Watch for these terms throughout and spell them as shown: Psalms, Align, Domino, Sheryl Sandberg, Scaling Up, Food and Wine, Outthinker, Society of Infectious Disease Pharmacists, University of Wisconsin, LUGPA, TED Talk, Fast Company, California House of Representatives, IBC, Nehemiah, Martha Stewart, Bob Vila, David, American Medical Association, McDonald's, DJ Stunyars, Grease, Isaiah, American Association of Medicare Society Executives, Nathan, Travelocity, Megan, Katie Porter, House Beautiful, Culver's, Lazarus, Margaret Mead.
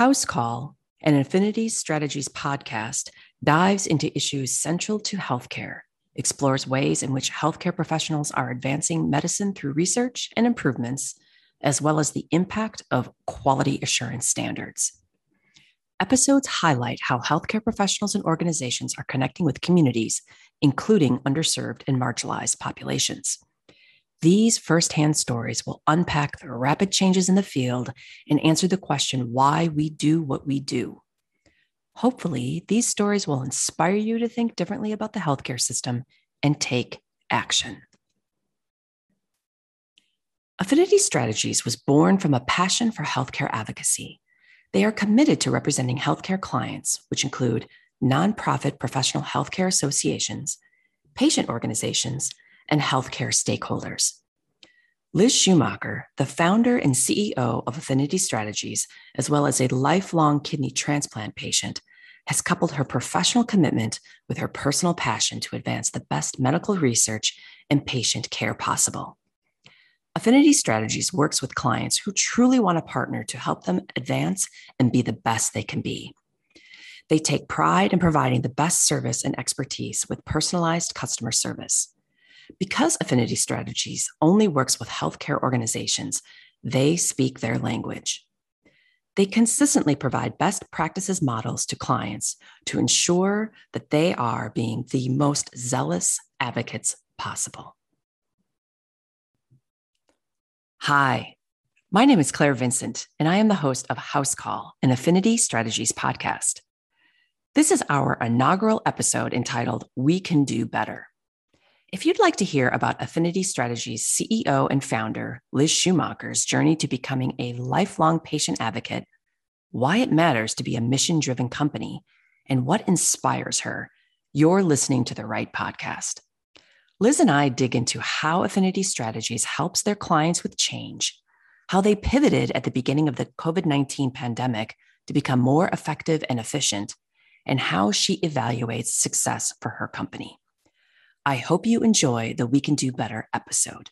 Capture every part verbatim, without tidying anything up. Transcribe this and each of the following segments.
House Call, an Affinity Strategies podcast, dives into issues central to healthcare, explores ways in which healthcare professionals are advancing medicine through research and improvements, as well as the impact of quality assurance standards. Episodes highlight how healthcare professionals and organizations are connecting with communities, including underserved and marginalized populations. These firsthand stories will unpack the rapid changes in the field and answer the question why we do what we do. Hopefully, these stories will inspire you to think differently about the healthcare system and take action. Affinity Strategies was born from a passion for healthcare advocacy. They are committed to representing healthcare clients, which include nonprofit professional healthcare associations, patient organizations, and healthcare stakeholders. Liz Schumacher, the founder and C E O of Affinity Strategies, as well as a lifelong kidney transplant patient, has coupled her professional commitment with her personal passion to advance the best medical research and patient care possible. Affinity Strategies works with clients who truly want a partner to help them advance and be the best they can be. They take pride in providing the best service and expertise with personalized customer service. Because Affinity Strategies only works with healthcare organizations, they speak their language. They consistently provide best practices models to clients to ensure that they are being the most zealous advocates possible. Hi, my name is Claire Vincent, and I am the host of House Call, an Affinity Strategies podcast. This is our inaugural episode entitled We Can Do Better. If you'd like to hear about Affinity Strategies C E O and founder, Liz Schumacher's journey to becoming a lifelong patient advocate, why it matters to be a mission-driven company, and what inspires her, you're listening to the right podcast. Liz and I dig into how Affinity Strategies helps their clients with change, how they pivoted at the beginning of the COVID nineteen pandemic to become more effective and efficient, and how she evaluates success for her company. I hope you enjoy the We Can Do Better episode.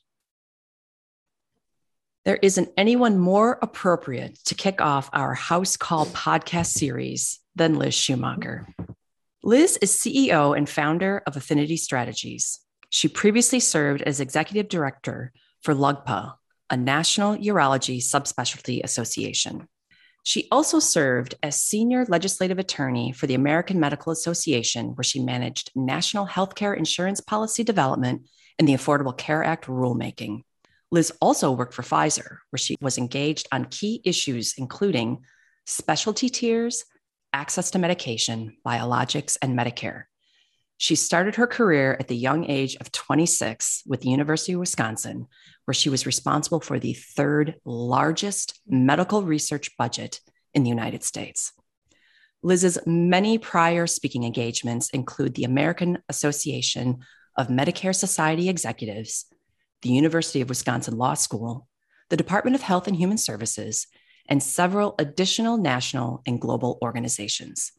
There isn't anyone more appropriate to kick off our House Call podcast series than Liz Schumacher. Liz is C E O and founder of Affinity Strategies. She previously served as executive director for L U G P A, a national urology subspecialty association. She also served as senior legislative attorney for the American Medical Association, where she managed national healthcare insurance policy development and the Affordable Care Act rulemaking. Liz also worked for Pfizer, where she was engaged on key issues, including specialty tiers, access to medication, biologics, and Medicare. She started her career at the young age of twenty-six with the University of Wisconsin, where she was responsible for the third largest medical research budget in the United States. Liz's many prior speaking engagements include the American Association of Medicare Society Executives, the University of Wisconsin Law School, the Department of Health and Human Services, and several additional national and global organizations.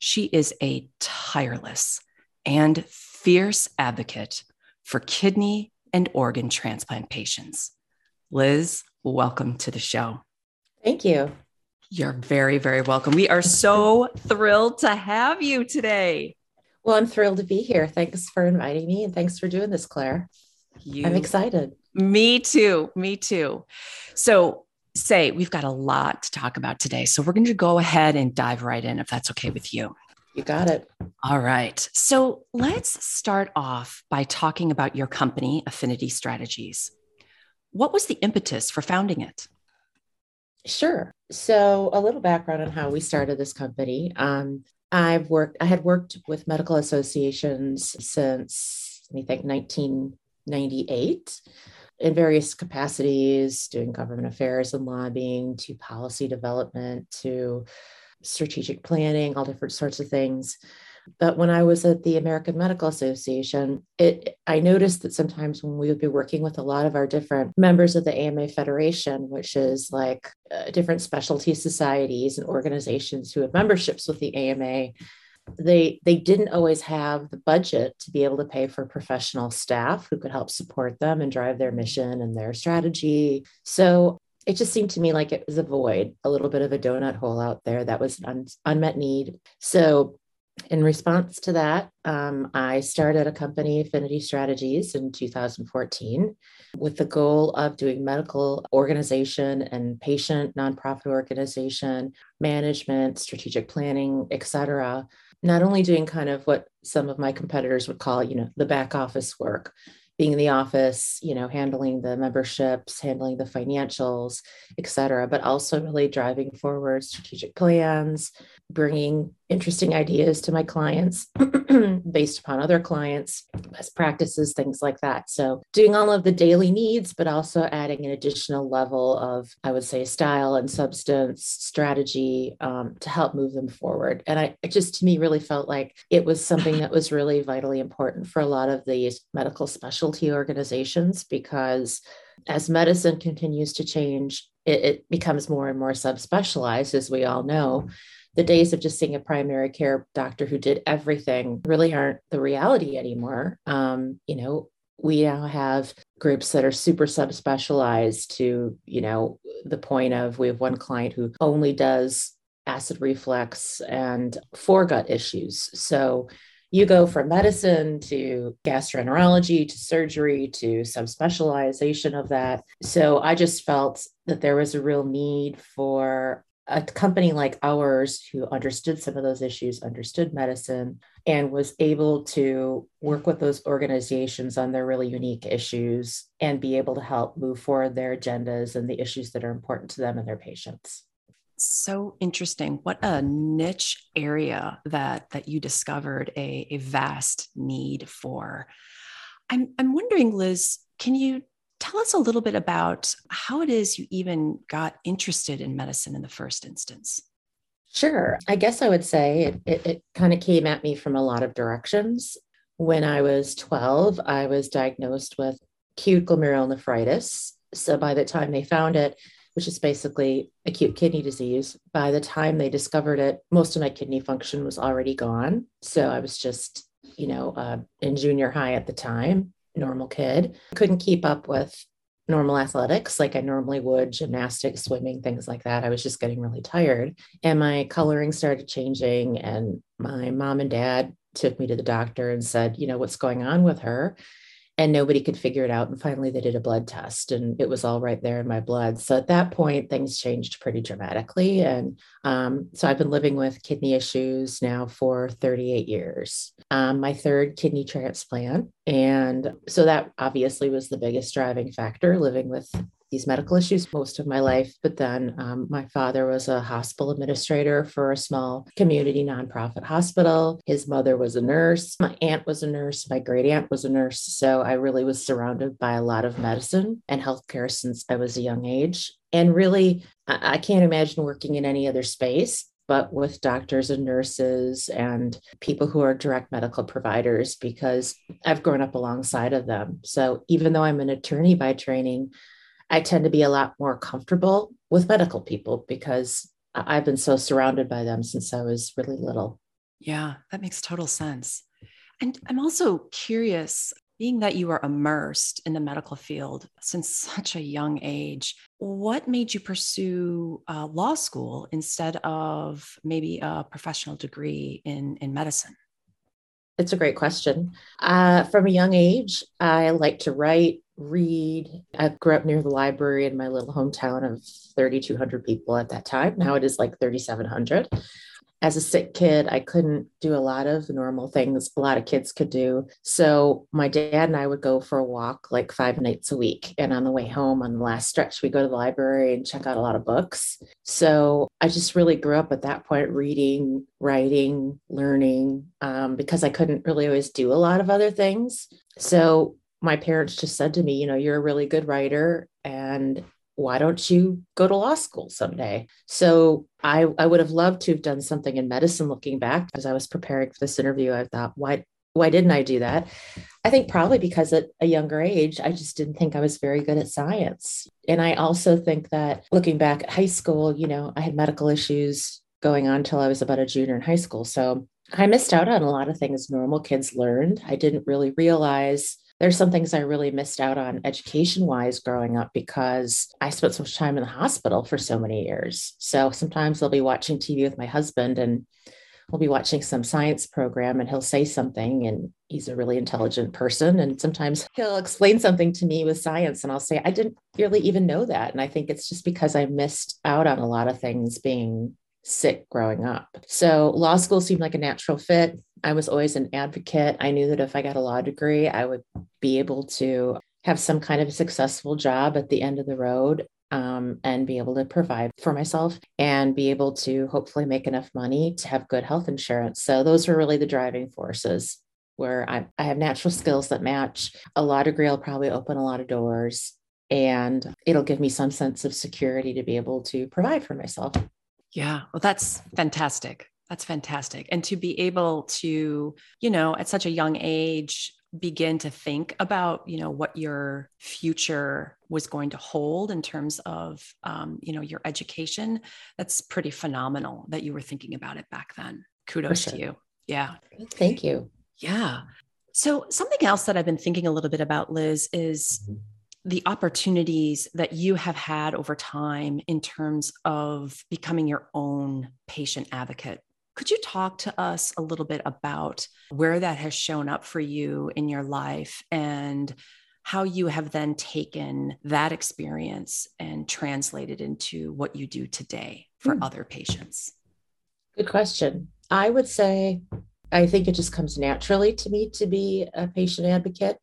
She is a tireless and fierce advocate for kidney and organ transplant patients. Liz, welcome to the show. Thank you. You're very, very welcome. We are so thrilled to have you today. Well, I'm thrilled to be here. Thanks for inviting me and thanks for doing this, Claire. You, I'm excited. Me too, me too. So say, we've got a lot to talk about today. So we're going to go ahead and dive right in if that's okay with you. You got it. All right. So let's start off by talking about your company, Affinity Strategies. What was the impetus for founding it? Sure. So a little background on how we started this company. Um, I've worked, I had worked with medical associations since, I think, nineteen ninety-eight in various capacities, doing government affairs and lobbying to policy development to strategic planning, all different sorts of things. But when I was at the American Medical Association, it I noticed that sometimes when we would be working with a lot of our different members of the A M A Federation, which is like uh, different specialty societies and organizations who have memberships with the A M A, they they didn't always have the budget to be able to pay for professional staff who could help support them and drive their mission and their strategy. So it just seemed to me like it was a void, a little bit of a donut hole out there that was an un- unmet need. So in response to that, um, I started a company, Affinity Strategies, in two thousand fourteen with the goal of doing medical organization and patient nonprofit organization, management, strategic planning, et cetera. Not only doing kind of what some of my competitors would call, you know, the back office work, being in the office, you know, handling the memberships, handling the financials, et cetera, but also really driving forward strategic plans, bringing interesting ideas to my clients based upon other clients, best practices, things like that. So doing all of the daily needs, but also adding an additional level of, I would say, style and substance, strategy um, to help move them forward. And I it just, to me, really felt like it was something that was really vitally important for a lot of these medical specialty organizations, because as medicine continues to change, it, it becomes more and more subspecialized, as we all know. The days of just seeing a primary care doctor who did everything really aren't the reality anymore. Um, you know, we now have groups that are super subspecialized to, you know, the point of we have one client who only does acid reflux and foregut issues. So you go from medicine to gastroenterology, to surgery, to subspecialization of that. So I just felt that there was a real need for a company like ours who understood some of those issues, understood medicine, and was able to work with those organizations on their really unique issues and be able to help move forward their agendas and the issues that are important to them and their patients. So interesting. What a niche area that, that you discovered a, a vast need for. I'm, I'm wondering, Liz, can you tell us a little bit about how it is you even got interested in medicine in the first instance? Sure. I guess I would say it, it, it kind of came at me from a lot of directions. When I was twelve, I was diagnosed with acute glomerulonephritis. So by the time they found it, which is basically acute kidney disease, by the time they discovered it, most of my kidney function was already gone. So I was just, you know, uh, in junior high at the time. Normal kid, couldn't keep up with normal athletics like I normally would, gymnastics, swimming, things like that. I was just getting really tired. And my coloring started changing. And my mom and dad took me to the doctor and said, you know, what's going on with her? And nobody could figure it out. And finally, they did a blood test and it was all right there in my blood. So at that point, things changed pretty dramatically. And um, so I've been living with kidney issues now for thirty-eight years. Um, my third kidney transplant. And so that obviously was the biggest driving factor, living with these medical issues most of my life. But then um, my father was a hospital administrator for a small community nonprofit hospital. His mother was a nurse. My aunt was a nurse. My great aunt was a nurse. So I really was surrounded by a lot of medicine and healthcare since I was a young age. And really, I, I can't imagine working in any other space but with doctors and nurses and people who are direct medical providers, because I've grown up alongside of them. So even though I'm an attorney by training, I tend to be a lot more comfortable with medical people because I've been so surrounded by them since I was really little. Yeah, that makes total sense. And I'm also curious, being that you are immersed in the medical field since such a young age, what made you pursue uh, law school instead of maybe a professional degree in, in medicine? It's a great question. Uh, from a young age, I like to write, read. I grew up near the library in my little hometown of thirty-two hundred people at that time. Now it is like thirty-seven hundred. As a sick kid, I couldn't do a lot of normal things a lot of kids could do. So my dad and I would go for a walk like five nights a week. And on the way home, on the last stretch, we go to the library and check out a lot of books. So I just really grew up at that point, reading, writing, learning, um, because I couldn't really always do a lot of other things. So my parents just said to me, you know, you're a really good writer, and why don't you go to law school someday? So I, I would have loved to have done something in medicine looking back. As I was preparing for this interview, I thought, why, why didn't I do that? I think probably because at a younger age, I just didn't think I was very good at science. And I also think that looking back at high school, you know, I had medical issues going on until I was about a junior in high school. So I missed out on a lot of things normal kids learned. I didn't really realize there's some things I really missed out on education-wise growing up because I spent so much time in the hospital for so many years. So sometimes I'll be watching T V with my husband and we'll be watching some science program and he'll say something, and he's a really intelligent person. And sometimes he'll explain something to me with science and I'll say, I didn't really even know that. And I think it's just because I missed out on a lot of things being sick growing up. So law school seemed like a natural fit. I was always an advocate. I knew that if I got a law degree, I would be able to have some kind of successful job at the end of the road. Um, and be able to provide for myself and be able to hopefully make enough money to have good health insurance. So those were really the driving forces, where I, I have natural skills that match. A law degree will probably open a lot of doors, and it'll give me some sense of security to be able to provide for myself. Yeah. Well, that's fantastic. That's fantastic. And to be able to, you know, at such a young age, begin to think about, you know, what your future was going to hold in terms of, um, you know, your education. That's pretty phenomenal that you were thinking about it back then. Kudos For sure. to you. Yeah. Thank you. Yeah. So something else that I've been thinking a little bit about, Liz, is the opportunities that you have had over time in terms of becoming your own patient advocate. Could you talk to us a little bit about where that has shown up for you in your life and how you have then taken that experience and translated into what you do today for mm. other patients? Good question. I would say, I think it just comes naturally to me to be a patient advocate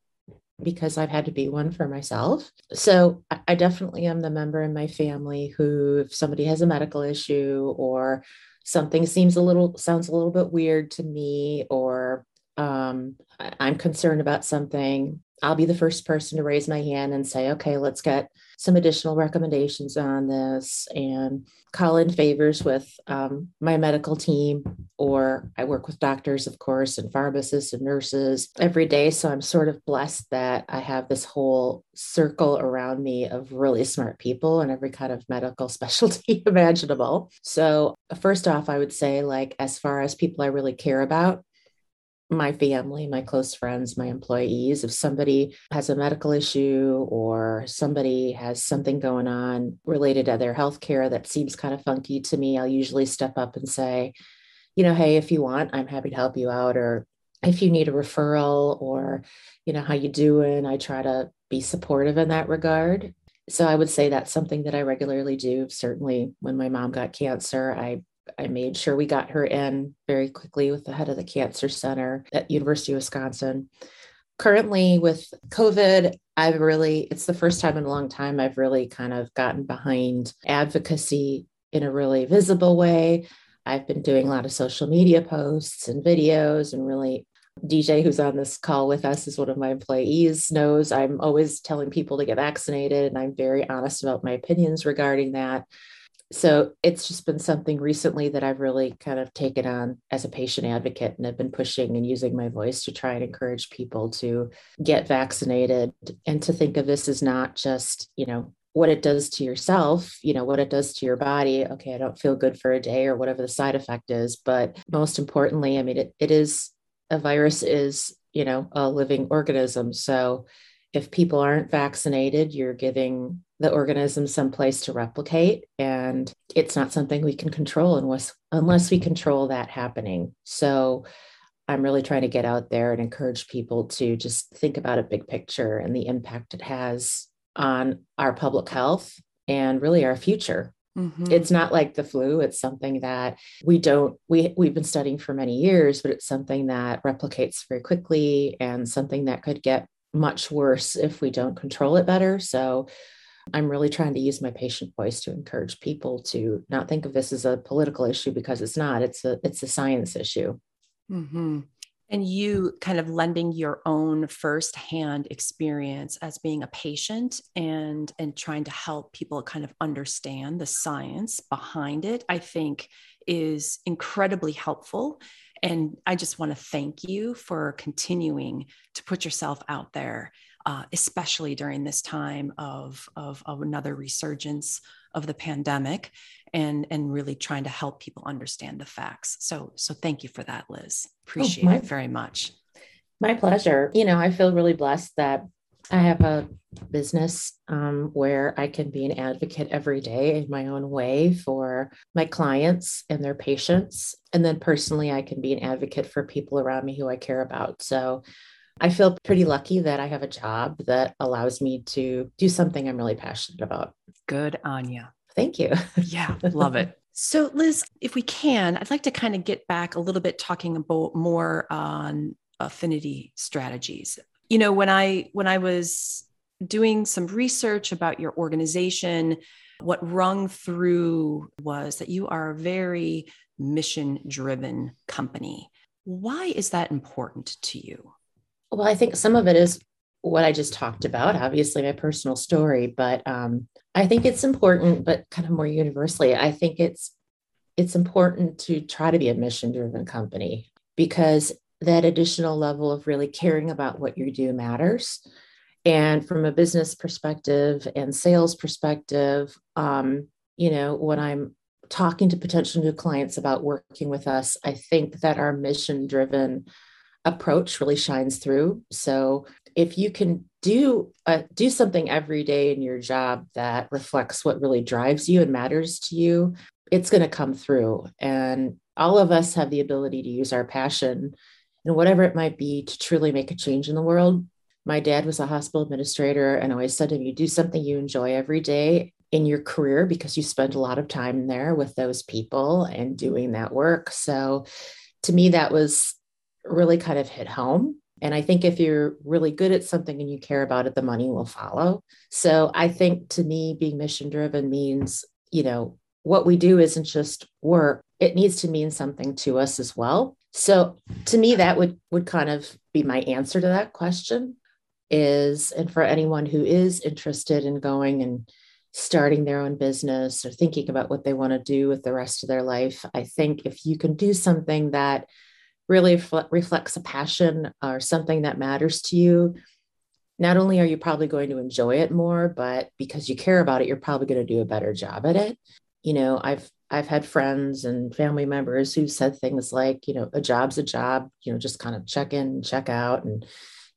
because I've had to be one for myself. So I definitely am the member in my family who, if somebody has a medical issue or something seems a little, sounds a little bit weird to me, or um, I'm concerned about something, I'll be the first person to raise my hand and say, okay, let's get some additional recommendations on this and call in favors with um, my medical team, or I work with doctors, of course, and pharmacists and nurses every day. So I'm sort of blessed that I have this whole circle around me of really smart people in every kind of medical specialty imaginable. So first off, I would say, like, as far as people I really care about, my family, my close friends, my employees. If somebody has a medical issue or somebody has something going on related to their healthcare that seems kind of funky to me, I'll usually step up and say, you know, hey, if you want, I'm happy to help you out. Or if you need a referral, or, you know, how you doing? I try to be supportive in that regard. So I would say that's something that I regularly do. Certainly when my mom got cancer, I I made sure we got her in very quickly with the head of the cancer center at University of Wisconsin. Currently with COVID, I've really, it's the first time in a long time, I've really kind of gotten behind advocacy in a really visible way. I've been doing a lot of social media posts and videos, and really D J, who's on this call with us, is one of my employees, knows I'm always telling people to get vaccinated, and I'm very honest about my opinions regarding that. So it's just been something recently that I've really kind of taken on as a patient advocate, and I've been pushing and using my voice to try and encourage people to get vaccinated and to think of this as not just, you know, what it does to yourself, you know, what it does to your body. Okay, I don't feel good for a day or whatever the side effect is. But most importantly, I mean, it, it is a virus is, you know, a living organism. So if people aren't vaccinated, you're giving the organism some place to replicate, and it's not something we can control unless, unless we control that happening. So I'm really trying to get out there and encourage people to just think about a big picture and the impact it has on our public health and really our future. Mm-hmm. It's not like the flu. It's something that we don't, we, we've been studying for many years, but it's something that replicates very quickly and something that could get much worse if we don't control it better. So I'm really trying to use my patient voice to encourage people to not think of this as a political issue, because it's not, it's a, it's a science issue. Mm-hmm. And you kind of lending your own firsthand experience as being a patient and, and trying to help people kind of understand the science behind it, I think is incredibly helpful. And I just want to thank you for continuing to put yourself out there, uh, especially during this time of, of, of another resurgence of the pandemic, and, and really trying to help people understand the facts. So, so thank you for that, Liz. Appreciate oh, my, it very much. My pleasure. You know, I feel really blessed that I have a business um, where I can be an advocate every day in my own way for my clients and their patients. And then personally, I can be an advocate for people around me who I care about. So I feel pretty lucky that I have a job that allows me to do something I'm really passionate about. Good on you. Thank you. Yeah, love it. So Liz, if we can, I'd like to kind of get back a little bit talking about more on affinity strategies. You know, when I when I was doing some research about your organization, what rung through was that you are a very mission-driven company. Why is that important to you? Well, I think some of it is what I just talked about, obviously my personal story, but um, I think it's important, but kind of more universally, I think it's it's important to try to be a mission-driven company because that additional level of really caring about what you do matters. And from a business perspective and sales perspective, um, you know, when I'm talking to potential new clients about working with us, I think that our mission-driven approach really shines through. So if you can do uh, do something every day in your job that reflects what really drives you and matters to you, it's going to come through. And all of us have the ability to use our passion and whatever it might be to truly make a change in the world. My dad was a hospital administrator and always said, if you do something you enjoy every day in your career, because you spend a lot of time there with those people and doing that work. So to me, that was really kind of hit home. And I think if you're really good at something and you care about it, the money will follow. So I think to me, being mission-driven means, you know, what we do isn't just work. It needs to mean something to us as well. So to me, that would, would kind of be my answer to that question is, and for anyone who is interested in going and starting their own business or thinking about what they want to do with the rest of their life, I think if you can do something that really f- reflects a passion or something that matters to you, not only are you probably going to enjoy it more, but because you care about it, you're probably going to do a better job at it. You know, I've I've had friends and family members who said things like, you know, a job's a job, you know, just kind of check in, check out and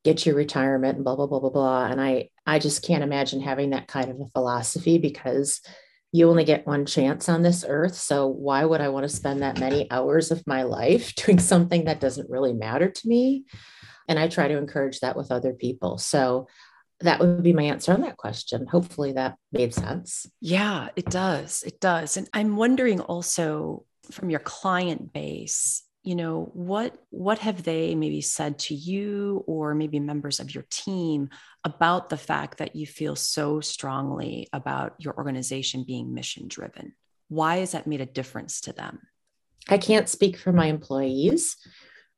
get your retirement and blah, blah, blah, blah, blah. And I, I just can't imagine having that kind of a philosophy because you only get one chance on this earth. So why would I want to spend that many hours of my life doing something that doesn't really matter to me? And I try to encourage that with other people. So that would be my answer on that question. Hopefully that made sense. Yeah, it does. It does. And I'm wondering also from your client base, you know, what, what have they maybe said to you or maybe members of your team about the fact that you feel so strongly about your organization being mission-driven? Why has that made a difference to them? I can't speak for my employees,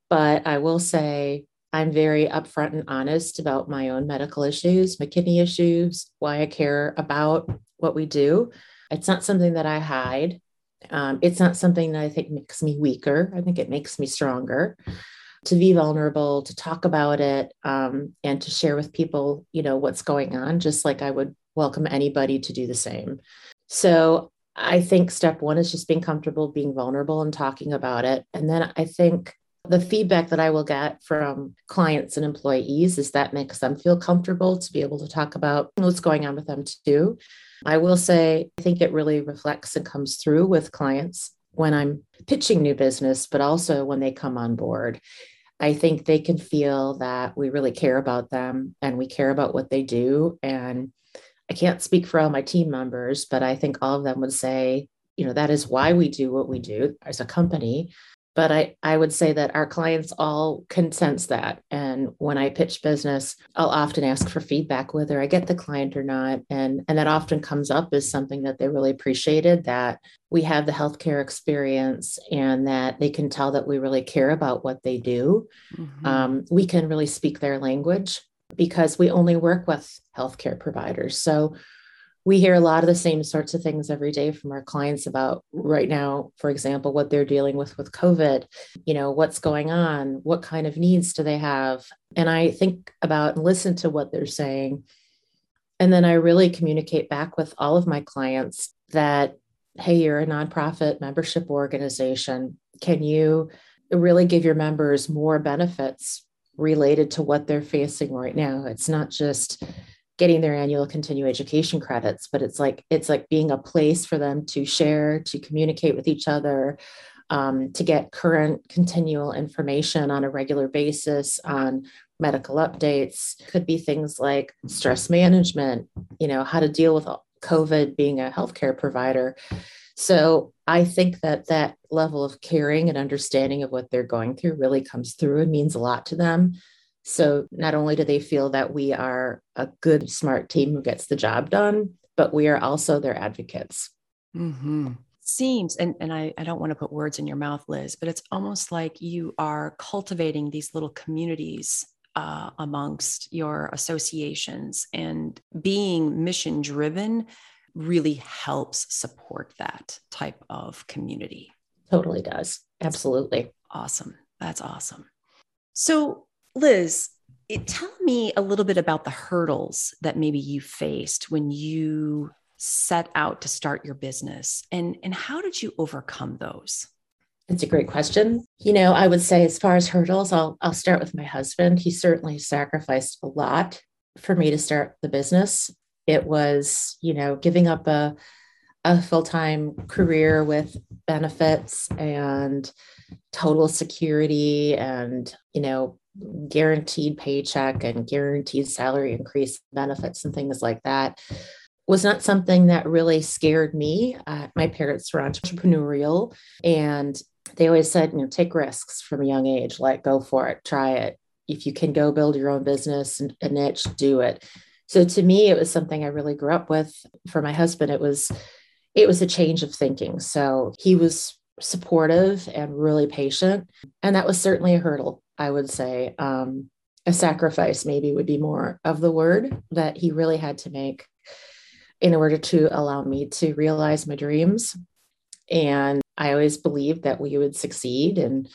but I will say I'm very upfront and honest about my own medical issues, my kidney issues, why I care about what we do. It's not something that I hide. Um, it's not something that I think makes me weaker. I think it makes me stronger to be vulnerable, to talk about it, um, and to share with people, you know, what's going on, just like I would welcome anybody to do the same. So I think step one is just being comfortable, being vulnerable and talking about it. And then I think the feedback that I will get from clients and employees is that makes them feel comfortable to be able to talk about what's going on with them too. I will say, I think it really reflects and comes through with clients when I'm pitching new business, but also when they come on board. I think they can feel that we really care about them and we care about what they do. And I can't speak for all my team members, but I think all of them would say, you know, that is why we do what we do as a company. But I, I would say that our clients all can sense that. And when I pitch business, I'll often ask for feedback, whether I get the client or not. And, and that often comes up as something that they really appreciated, that we have the healthcare experience and that they can tell that we really care about what they do. Mm-hmm. Um, we can really speak their language because we only work with healthcare providers. So we hear a lot of the same sorts of things every day from our clients about right now, for example, what they're dealing with with COVID, you know, what's going on, what kind of needs do they have? And I think about and listen to what they're saying. And then I really communicate back with all of my clients that, hey, you're a nonprofit membership organization. Can you really give your members more benefits related to what they're facing right now. It's not just getting their annual continuing education credits, but it's like, it's like being a place for them to share, to communicate with each other, um, to get current continual information on a regular basis on medical updates. Could be things like stress management, you know, how to deal with COVID being a healthcare provider. So I think that that level of caring and understanding of what they're going through really comes through and means a lot to them. So not only do they feel that we are a good, smart team who gets the job done, but we are also their advocates. Mm-hmm. Seems, and, and I, I don't want to put words in your mouth, Liz, but it's almost like you are cultivating these little communities uh, amongst your associations, and being mission driven really helps support that type of community. Totally does. Absolutely. Awesome. That's awesome. So Liz, it, tell me a little bit about the hurdles that maybe you faced when you set out to start your business, and, and how did you overcome those? It's a great question. You know, I would say as far as hurdles, I'll, I'll start with my husband. He certainly sacrificed a lot for me to start the business. It was, you know, giving up a, a full-time career with benefits and total security and, you know, guaranteed paycheck and guaranteed salary increase, benefits and things like that, was not something that really scared me. Uh, my parents were entrepreneurial, and they always said, you know, take risks from a young age, like go for it, try it. If you can go build your own business and a niche, do it. So to me, it was something I really grew up with. For my husband, it was, it was a change of thinking. So he was supportive and really patient. And that was certainly a hurdle, I would say. Um, a sacrifice maybe would be more of the word that he really had to make in order to allow me to realize my dreams. And I always believed that we would succeed, and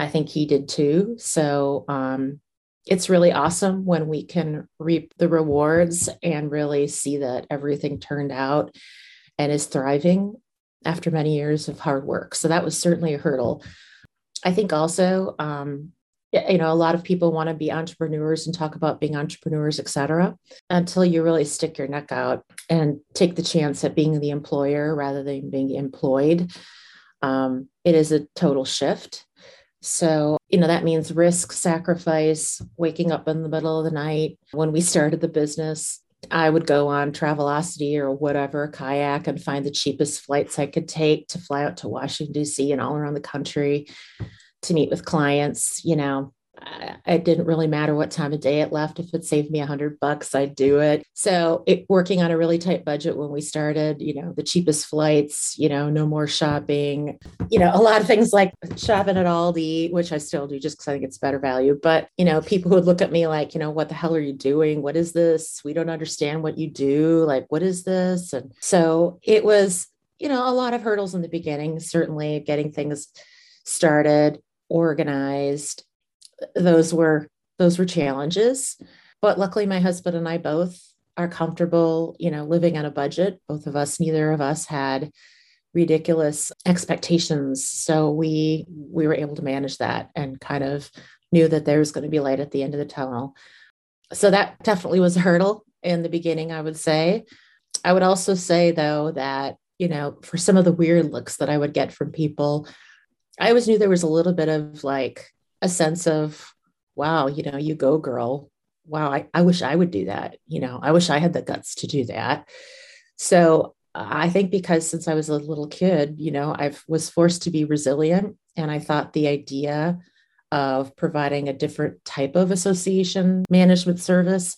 I think he did too. So um, it's really awesome when we can reap the rewards and really see that everything turned out and is thriving after many years of hard work. So that was certainly a hurdle. I think also, um, you know, a lot of people want to be entrepreneurs and talk about being entrepreneurs, et cetera, until you really stick your neck out and take the chance at being the employer rather than being employed. Um, it is a total shift. So, you know, that means risk, sacrifice, waking up in the middle of the night. When we started the business, I would go on Travelocity or whatever, Kayak, and find the cheapest flights I could take to fly out to Washington, D C and all around the country to meet with clients. You know, it didn't really matter what time of day it left. If it saved me a hundred bucks, I'd do it. So it, working on a really tight budget when we started, you know, the cheapest flights, you know, no more shopping, you know, a lot of things like shopping at Aldi, which I still do just because I think it's better value. But, you know, people would look at me like, you know, what the hell are you doing? What is this? We don't understand what you do. Like, what is this? And so it was, you know, a lot of hurdles in the beginning, certainly getting things started, organized. Those were, those were challenges, but luckily my husband and I both are comfortable, you know, living on a budget. Both of us, neither of us had ridiculous expectations. So we, we were able to manage that and kind of knew that there was going to be light at the end of the tunnel. So that definitely was a hurdle in the beginning, I would say. I would also say though, that, you know, for some of the weird looks that I would get from people, I always knew there was a little bit of like a sense of, wow, you know, you go girl. Wow. I, I wish I would do that. You know, I wish I had the guts to do that. So I think because since I was a little kid, you know, I was forced to be resilient. And I thought the idea of providing a different type of association management service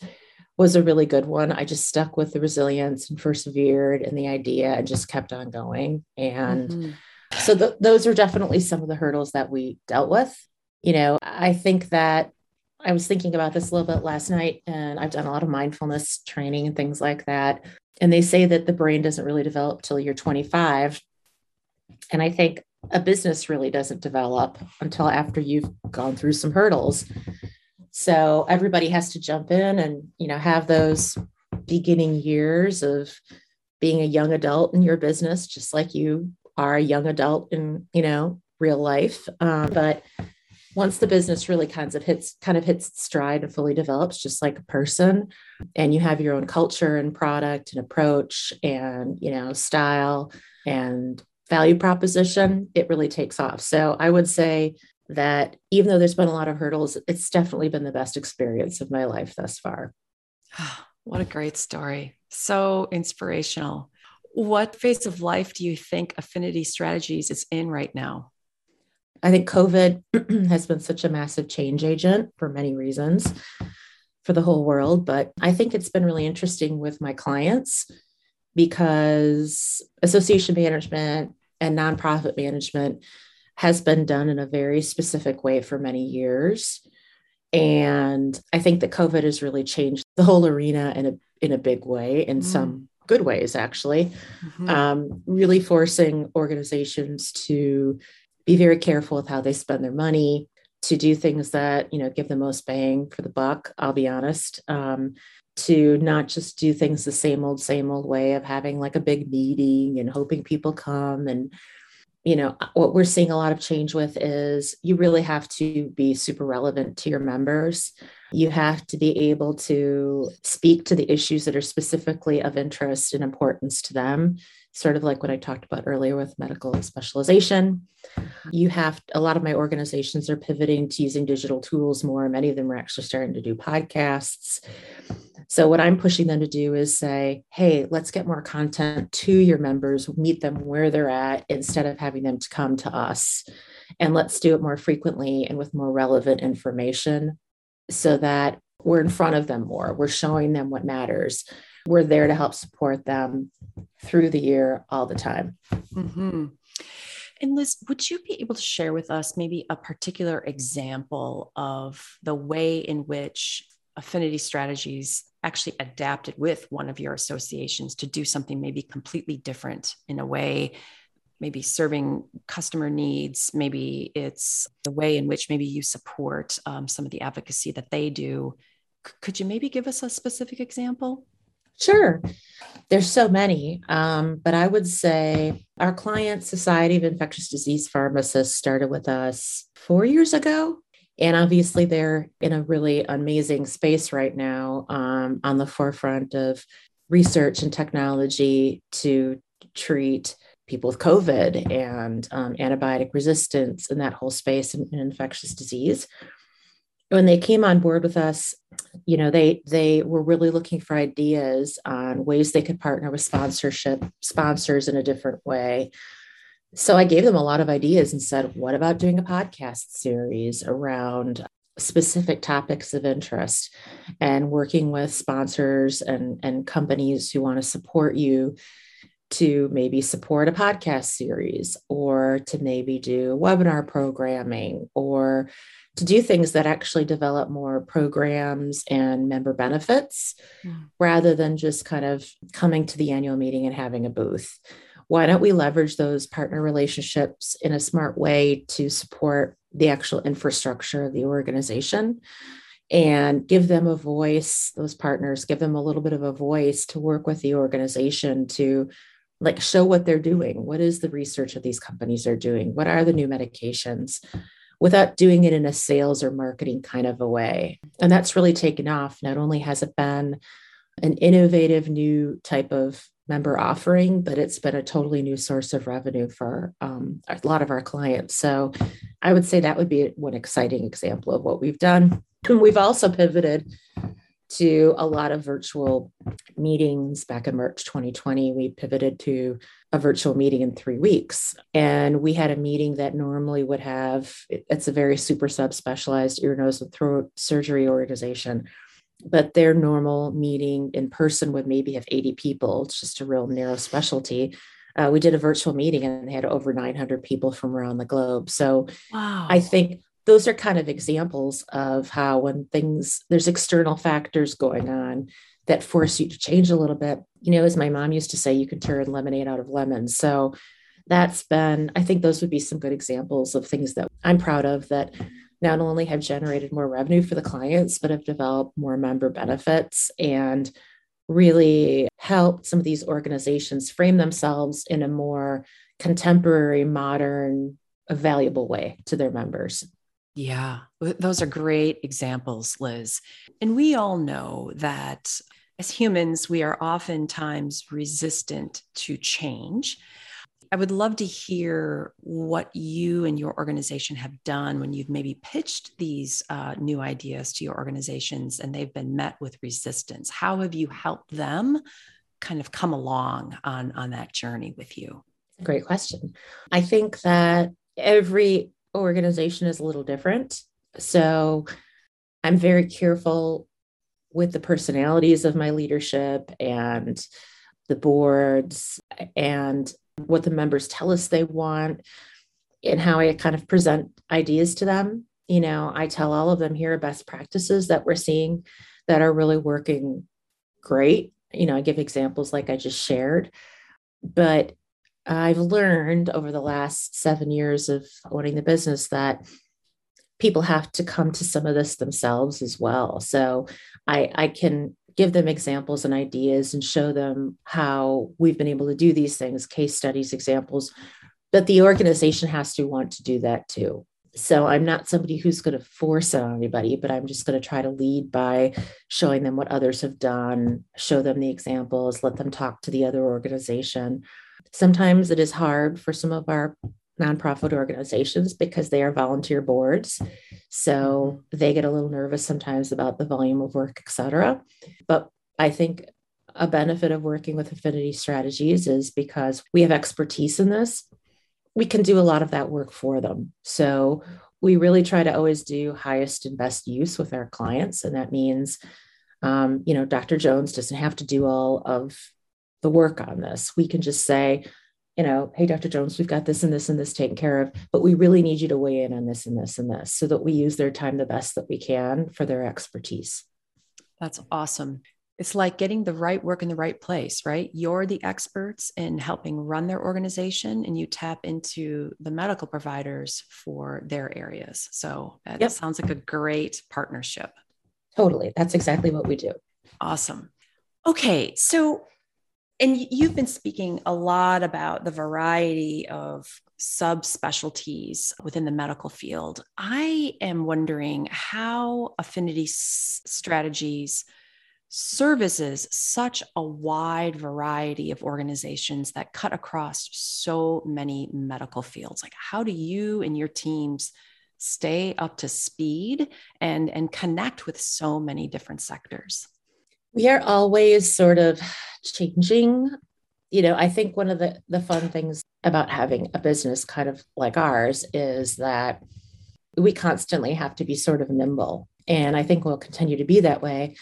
was a really good one. I just stuck with the resilience and persevered and the idea and just kept on going. And mm-hmm. So th- those are definitely some of the hurdles that we dealt with. You know, I think that I was thinking about this a little bit last night, and I've done a lot of mindfulness training and things like that. And they say that the brain doesn't really develop till you're twenty-five. And I think a business really doesn't develop until after you've gone through some hurdles. So everybody has to jump in and, you know, have those beginning years of being a young adult in your business, just like you are a young adult in, you know, real life. Um, but once the business really kind of hits kind of hits its stride and fully develops, just like a person, and you have your own culture and product and approach and, you know, style and value proposition, it really takes off. So I would say that even though there's been a lot of hurdles, it's definitely been the best experience of my life thus far. What a great story. So inspirational. What phase of life do you think Affinity Strategies is in right now? I think COVID has been such a massive change agent for many reasons for the whole world, but I think it's been really interesting with my clients because association management and nonprofit management has been done in a very specific way for many years. And I think that COVID has really changed the whole arena in a in a big way, in mm. some good ways, actually, mm-hmm. um, really forcing organizations to be very careful with how they spend their money, to do things that, you know, give the most bang for the buck, I'll be honest, um, to not just do things the same old, same old way of having like a big meeting and hoping people come. And you know, what we're seeing a lot of change with is you really have to be super relevant to your members. You have to be able to speak to the issues that are specifically of interest and importance to them, sort of like what I talked about earlier with medical specialization. You have, a lot of my organizations are pivoting to using digital tools more. Many of them are actually starting to do podcasts. So what I'm pushing them to do is say, hey, let's get more content to your members, meet them where they're at instead of having them to come to us. And let's do it more frequently and with more relevant information so that we're in front of them more. We're showing them what matters. We're there to help support them through the year all the time. Mm-hmm. And Liz, would you be able to share with us maybe a particular example of the way in which Affinity Strategies actually adapted with one of your associations to do something maybe completely different in a way, maybe serving customer needs, maybe it's the way in which maybe you support um, some of the advocacy that they do. C- could you maybe give us a specific example? Sure. There's so many, um, but I would say our client, Society of Infectious Disease Pharmacists, started with us four years ago. And obviously they're in a really amazing space right now, um, on the forefront of research and technology to treat people with COVID and um, antibiotic resistance and that whole space and in, in infectious disease. When they came on board with us, you know, they they were really looking for ideas on ways they could partner with sponsorship sponsors in a different way. So I gave them a lot of ideas and said, what about doing a podcast series around specific topics of interest and working with sponsors and, and companies who want to support you to maybe support a podcast series or to maybe do webinar programming or to do things that actually develop more programs and member benefits yeah. rather than just kind of coming to the annual meeting and having a booth. Why don't we leverage those partner relationships in a smart way to support the actual infrastructure of the organization and give them a voice, those partners, give them a little bit of a voice to work with the organization to like show what they're doing. What is the research that these companies are doing? What are the new medications without doing it in a sales or marketing kind of a way? And that's really taken off. Not only has it been an innovative new type of member offering, but it's been a totally new source of revenue for um, a lot of our clients. So I would say that would be one exciting example of what we've done. We've also pivoted to a lot of virtual meetings. Back in March twenty twenty, we pivoted to a virtual meeting in three weeks. And we had a meeting that normally would have, it's a very super sub-specialized ear, nose, and throat surgery organization, but their normal meeting in person would maybe have eighty people. It's just a real narrow specialty. Uh, we did a virtual meeting and they had over nine hundred people from around the globe. So wow. I think those are kind of examples of how when things, there's external factors going on that force you to change a little bit. You know, as my mom used to say, you can turn lemonade out of lemons. So that's been, I think those would be some good examples of things that I'm proud of that not only have generated more revenue for the clients, but have developed more member benefits and really helped some of these organizations frame themselves in a more contemporary, modern, valuable way to their members. Yeah, those are great examples, Liz. And we all know that as humans, we are oftentimes resistant to change. I would love to hear what you and your organization have done when you've maybe pitched these uh, new ideas to your organizations and they've been met with resistance. How have you helped them kind of come along on, on that journey with you? Great question. I think that every organization is a little different. So I'm very careful with the personalities of my leadership and the boards and what the members tell us they want and how I kind of present ideas to them. You know, I tell all of them, here are best practices that we're seeing that are really working great. You know, I give examples like I just shared, but I've learned over the last seven years of owning the business that people have to come to some of this themselves as well. So I, I can give them examples and ideas and show them how we've been able to do these things, case studies, examples, but the organization has to want to do that too. So I'm not somebody who's going to force it on anybody, but I'm just going to try to lead by showing them what others have done, show them the examples, let them talk to the other organization. Sometimes it is hard for some of our nonprofit organizations because they are volunteer boards. So they get a little nervous sometimes about the volume of work, et cetera. But I think a benefit of working with Affinity Strategies is because we have expertise in this, we can do a lot of that work for them. So we really try to always do highest and best use with our clients. And that means, um, you know, Doctor Jones doesn't have to do all of the work on this. We can just say, you know, hey, Doctor Jones, we've got this and this and this taken care of, but we really need you to weigh in on this and this and this so that we use their time the best that we can for their expertise. That's awesome. It's like getting the right work in the right place, right? You're the experts in helping run their organization and you tap into the medical providers for their areas. So that yep. sounds like a great partnership. Totally. That's exactly what we do. Awesome. Okay. So and you've been speaking a lot about the variety of subspecialties within the medical field. I am wondering how Affinity Strategies services such a wide variety of organizations that cut across so many medical fields. Like, how do you and your teams stay up to speed and, and connect with so many different sectors? We are always sort of changing. You know, I think one of the, the fun things about having a business kind of like ours is that we constantly have to be sort of nimble. And I think we'll continue to be that way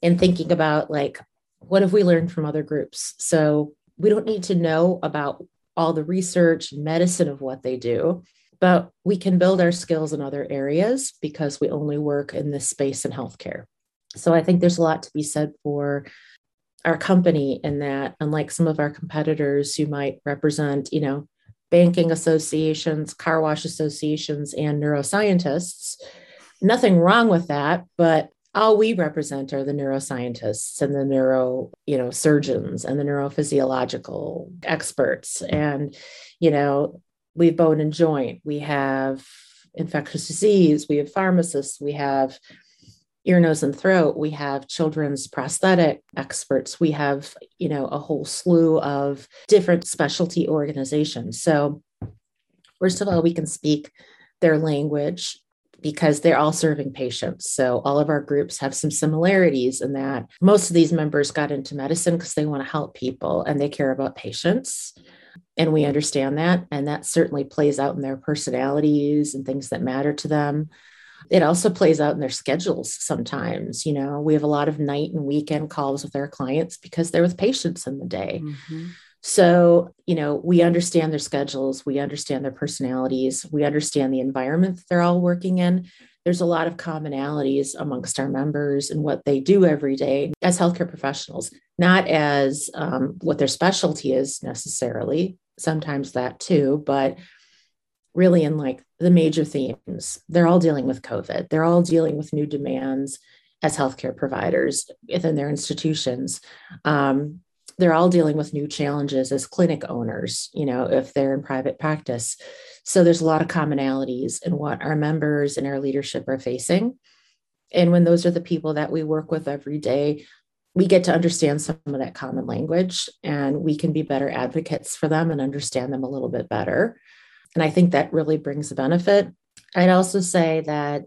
in thinking about, like, what have we learned from other groups? So we don't need to know about all the research and medicine of what they do, but we can build our skills in other areas because we only work in this space in healthcare. So I think there's a lot to be said for our company in that, unlike some of our competitors who might represent, you know, banking associations, car wash associations, and neuroscientists, nothing wrong with that, but all we represent are the neuroscientists and the neuro, you know, surgeons and the neurophysiological experts. And, you know, we have bone and joint, we have infectious disease, we have pharmacists, we have ear, nose, and throat. We have children's prosthetic experts. We have, you know, a whole slew of different specialty organizations. So first of all, we can speak their language because they're all serving patients. So all of our groups have some similarities in that most of these members got into medicine because they want to help people and they care about patients. And we understand that. And that certainly plays out in their personalities and things that matter to them. It also plays out in their schedules sometimes. You know, we have a lot of night and weekend calls with our clients because they're with patients in the day. Mm-hmm. So, you know, we understand their schedules. We understand their personalities. We understand the environment that they're all working in. There's a lot of commonalities amongst our members and what they do every day as healthcare professionals, not as um, what their specialty is necessarily, sometimes that too, but really in like the major themes. They're all dealing with COVID. They're all dealing with new demands as healthcare providers within their institutions. Um, they're all dealing with new challenges as clinic owners, you know, if they're in private practice. So there's a lot of commonalities in what our members and our leadership are facing. And when those are the people that we work with every day, we get to understand some of that common language, and we can be better advocates for them and understand them a little bit better. And I think that really brings a benefit. I'd also say that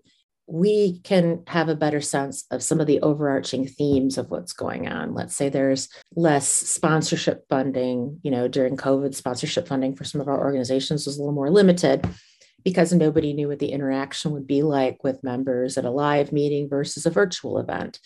we can have a better sense of some of the overarching themes of what's going on. Let's say there's less sponsorship funding, you know, during COVID, sponsorship funding for some of our organizations was a little more limited because nobody knew what the interaction would be like with members at a live meeting versus a virtual event.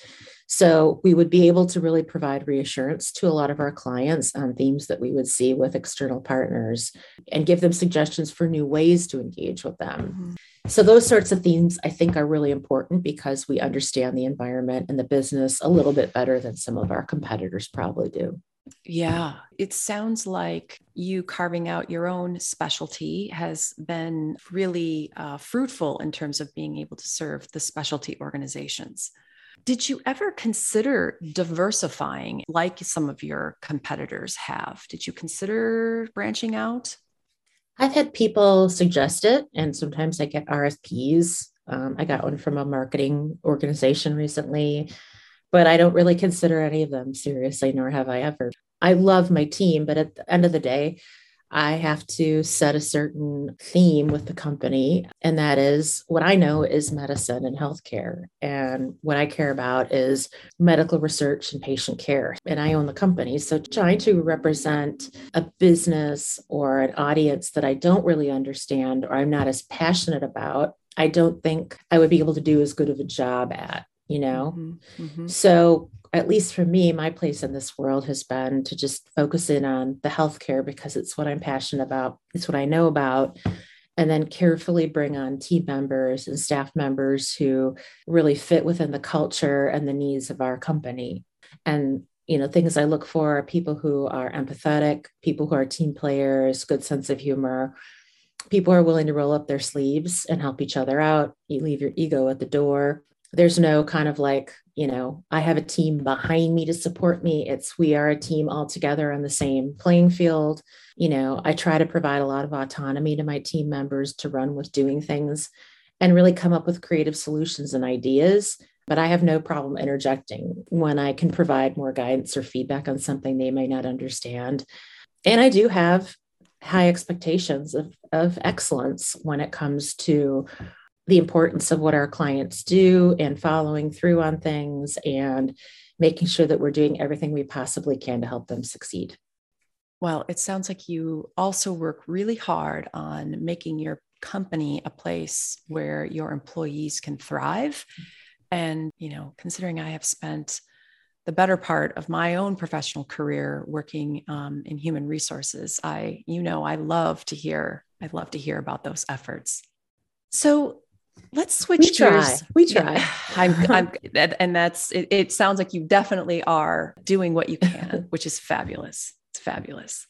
So we would be able to really provide reassurance to a lot of our clients on themes that we would see with external partners and give them suggestions for new ways to engage with them. Mm-hmm. So those sorts of themes, I think, are really important because we understand the environment and the business a little bit better than some of our competitors probably do. Yeah. It sounds like you carving out your own specialty has been really uh, fruitful in terms of being able to serve the specialty organizations. Did you ever consider diversifying like some of your competitors have? Did you consider branching out? I've had people suggest it, and sometimes I get R F Ps. Um, I got one from a marketing organization recently, but I don't really consider any of them seriously, nor have I ever. I love my team, but at the end of the day, I have to set a certain theme with the company. And that is what I know is medicine and healthcare. And what I care about is medical research and patient care. And I own the company. So trying to represent a business or an audience that I don't really understand, or I'm not as passionate about, I don't think I would be able to do as good of a job at, you know? Mm-hmm, mm-hmm. So at least for me, my place in this world has been to just focus in on the healthcare because it's what I'm passionate about. It's what I know about, and then carefully bring on team members and staff members who really fit within the culture and the needs of our company. And, you know, things I look for are people who are empathetic, people who are team players, good sense of humor, people who are willing to roll up their sleeves and help each other out. You leave your ego at the door. There's no kind of like, you know, I have a team behind me to support me. It's we are a team all together on the same playing field. You know, I try to provide a lot of autonomy to my team members to run with doing things and really come up with creative solutions and ideas. But I have no problem interjecting when I can provide more guidance or feedback on something they may not understand. And I do have high expectations of, of excellence when it comes to the importance of what our clients do and following through on things and making sure that we're doing everything we possibly can to help them succeed. Well, it sounds like you also work really hard on making your company a place where your employees can thrive. And, you know, considering I have spent the better part of my own professional career working um, in human resources, I, you know, I love to hear, I love to hear about those efforts. So let's switch we try. gears. We try. Yeah. I'm, I'm, and that's, it, it sounds like you definitely are doing what you can, which is fabulous. It's fabulous.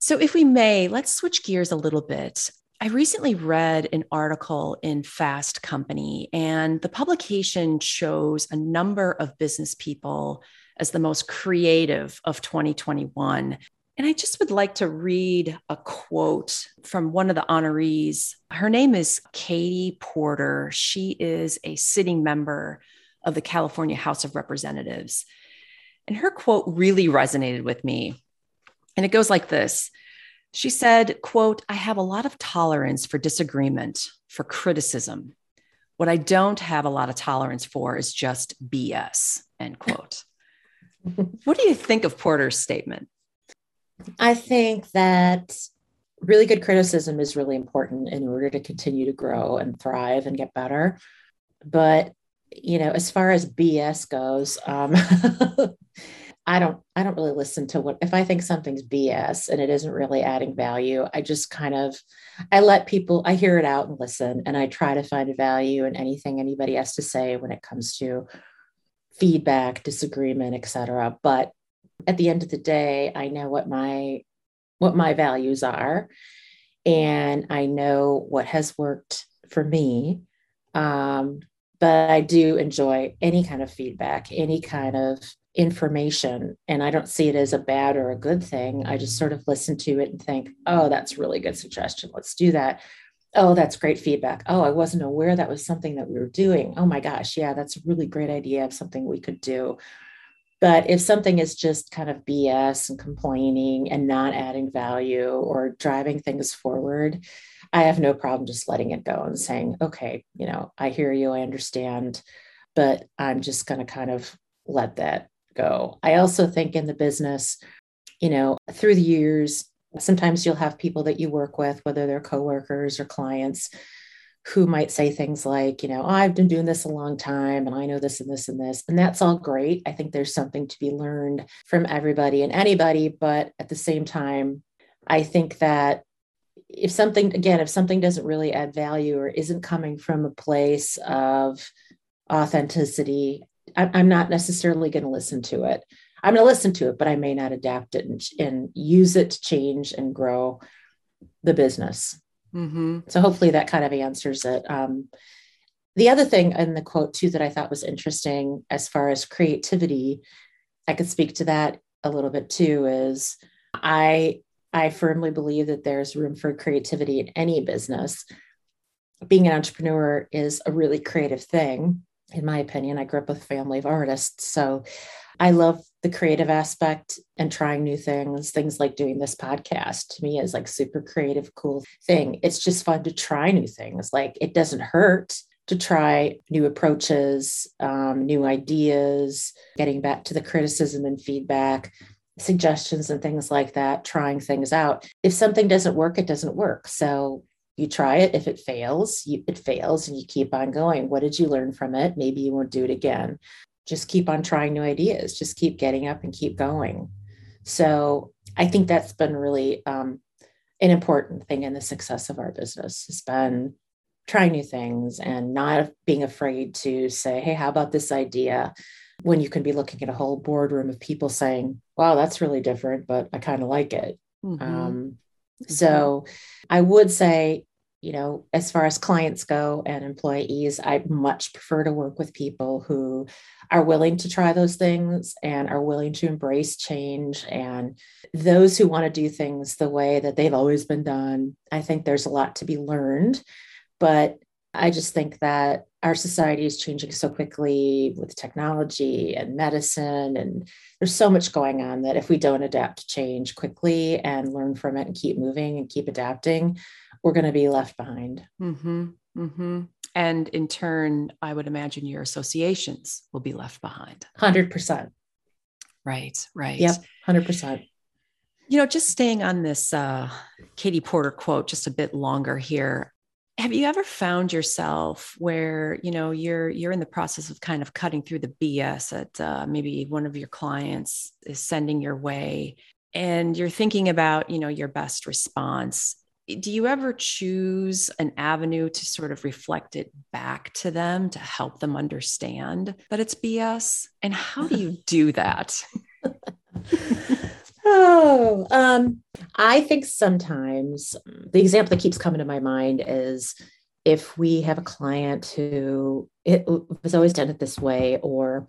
So if we may, let's switch gears a little bit. I recently read an article in Fast Company, and the publication shows a number of business people as the most creative of twenty twenty-one. And I just would like to read a quote from one of the honorees. Her name is Katie Porter. She is a sitting member of the California House of Representatives. And her quote really resonated with me. And it goes like this. She said, quote, "I have a lot of tolerance for disagreement, for criticism. What I don't have a lot of tolerance for is just B S, end quote." What do you think of Porter's statement? I think that really good criticism is really important in order to continue to grow and thrive and get better. But, you know, as far as B S goes, um, I don't, I don't really listen to what, if I think something's B S and it isn't really adding value, I just kind of, I let people, I hear it out and listen, and I try to find value in anything anybody has to say when it comes to feedback, disagreement, et cetera. But at the end of the day, I know what my what my values are, and I know what has worked for me. Um, but I do enjoy any kind of feedback, any kind of information. And I don't see it as a bad or a good thing. I just sort of listen to it and think, oh, that's a really good suggestion. Let's do that. Oh, that's great feedback. Oh, I wasn't aware that was something that we were doing. Oh my gosh. Yeah, that's a really great idea of something we could do. But if something is just kind of B S and complaining and not adding value or driving things forward, I have no problem just letting it go and saying, okay, you know, I hear you, I understand, but I'm just going to kind of let that go. I also think in the business, you know, through the years, sometimes you'll have people that you work with, whether they're coworkers or clients, who might say things like, you know, oh, I've been doing this a long time and I know this and this and this. And that's all great. I think there's something to be learned from everybody and anybody. But at the same time, I think that if something, again, if something doesn't really add value or isn't coming from a place of authenticity, I'm not necessarily going to listen to it. I'm going to listen to it, but I may not adapt it and, and use it to change and grow the business. Mm-hmm. So hopefully that kind of answers it. Um, the other thing in the quote too, that I thought was interesting as far as creativity, I could speak to that a little bit too, is I, I firmly believe that there's room for creativity in any business. Being an entrepreneur is a really creative thing. In my opinion, I grew up with a family of artists. So I love the creative aspect and trying new things. Things like doing this podcast to me is like super creative, cool thing. It's just fun to try new things. Like it doesn't hurt to try new approaches, um, new ideas, getting back to the criticism and feedback, suggestions and things like that, trying things out. If something doesn't work, it doesn't work. So you try it. If it fails, you, it fails and you keep on going. What did you learn from it? Maybe you won't do it again. Just keep on trying new ideas. Just keep getting up and keep going. So I think that's been really um, an important thing in the success of our business, has been trying new things and not being afraid to say, hey, how about this idea? When you can be looking at a whole boardroom of people saying, wow, that's really different, but I kind of like it. Mm-hmm. Um, so I would say, you know, as far as clients go and employees, I much prefer to work with people who are willing to try those things and are willing to embrace change. And those who want to do things the way that they've always been done, I think there's a lot to be learned. But I just think that our society is changing so quickly with technology and medicine, and there's so much going on that if we don't adapt to change quickly and learn from it and keep moving and keep adapting, we're going to be left behind. Mm-hmm, mm-hmm. And in turn, I would imagine your associations will be left behind. one hundred percent. Right, right. Yep, one hundred percent. You know, just staying on this uh, Katie Porter quote just a bit longer here. Have you ever found yourself where, you know, you're, you're in the process of kind of cutting through the B S that uh, maybe one of your clients is sending your way, and you're thinking about, you know, your best response? Do you ever choose an avenue to sort of reflect it back to them to help them understand that it's B S? And how do you do that? Oh, um, I think sometimes the example that keeps coming to my mind is if we have a client who it was always done it this way, or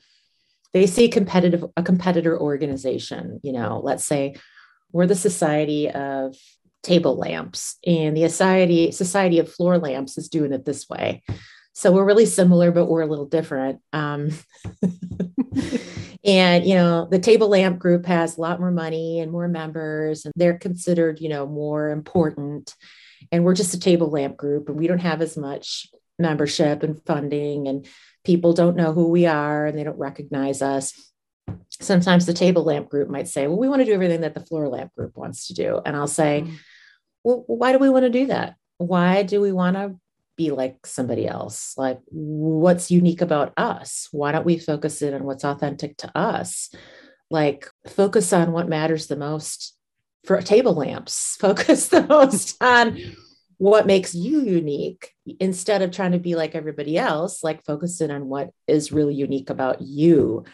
they see competitive, a competitor organization, you know, let's say we're the Society of Table Lamps and the Society, Society of Floor Lamps is doing it this way. So we're really similar, but we're a little different. Um, and, you know, the table lamp group has a lot more money and more members, and they're considered, you know, more important. And we're just a table lamp group, and we don't have as much membership and funding, and people don't know who we are and they don't recognize us. Sometimes the table lamp group might say, well, we want to do everything that the floor lamp group wants to do. And I'll say, mm-hmm. well, why do we want to do that? Why do we want to be like somebody else? Like, what's unique about us? Why don't we focus in on what's authentic to us? Like, focus on what matters the most for table lamps, focus the most on what makes you unique, instead of trying to be like everybody else. Like, focus in on what is really unique about you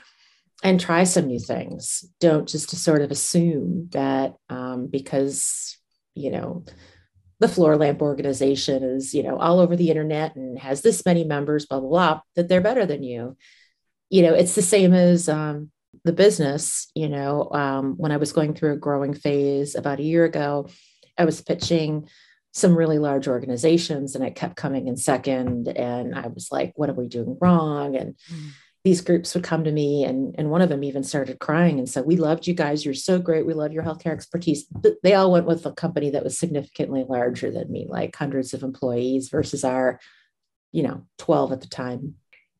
and try some new things. Don't just sort of assume that um, because, you know, the floor lamp organization is, you know, all over the internet and has this many members, blah, blah, blah, that they're better than you. You know, it's the same as um, the business, you know, um, when I was going through a growing phase about a year ago, I was pitching some really large organizations and I kept coming in second. And I was like, what are we doing wrong? And mm. these groups would come to me and, and one of them even started crying and said, we loved you guys. You're so great. We love your healthcare expertise. But they all went with a company that was significantly larger than me, like hundreds of employees versus our, you know, twelve at the time.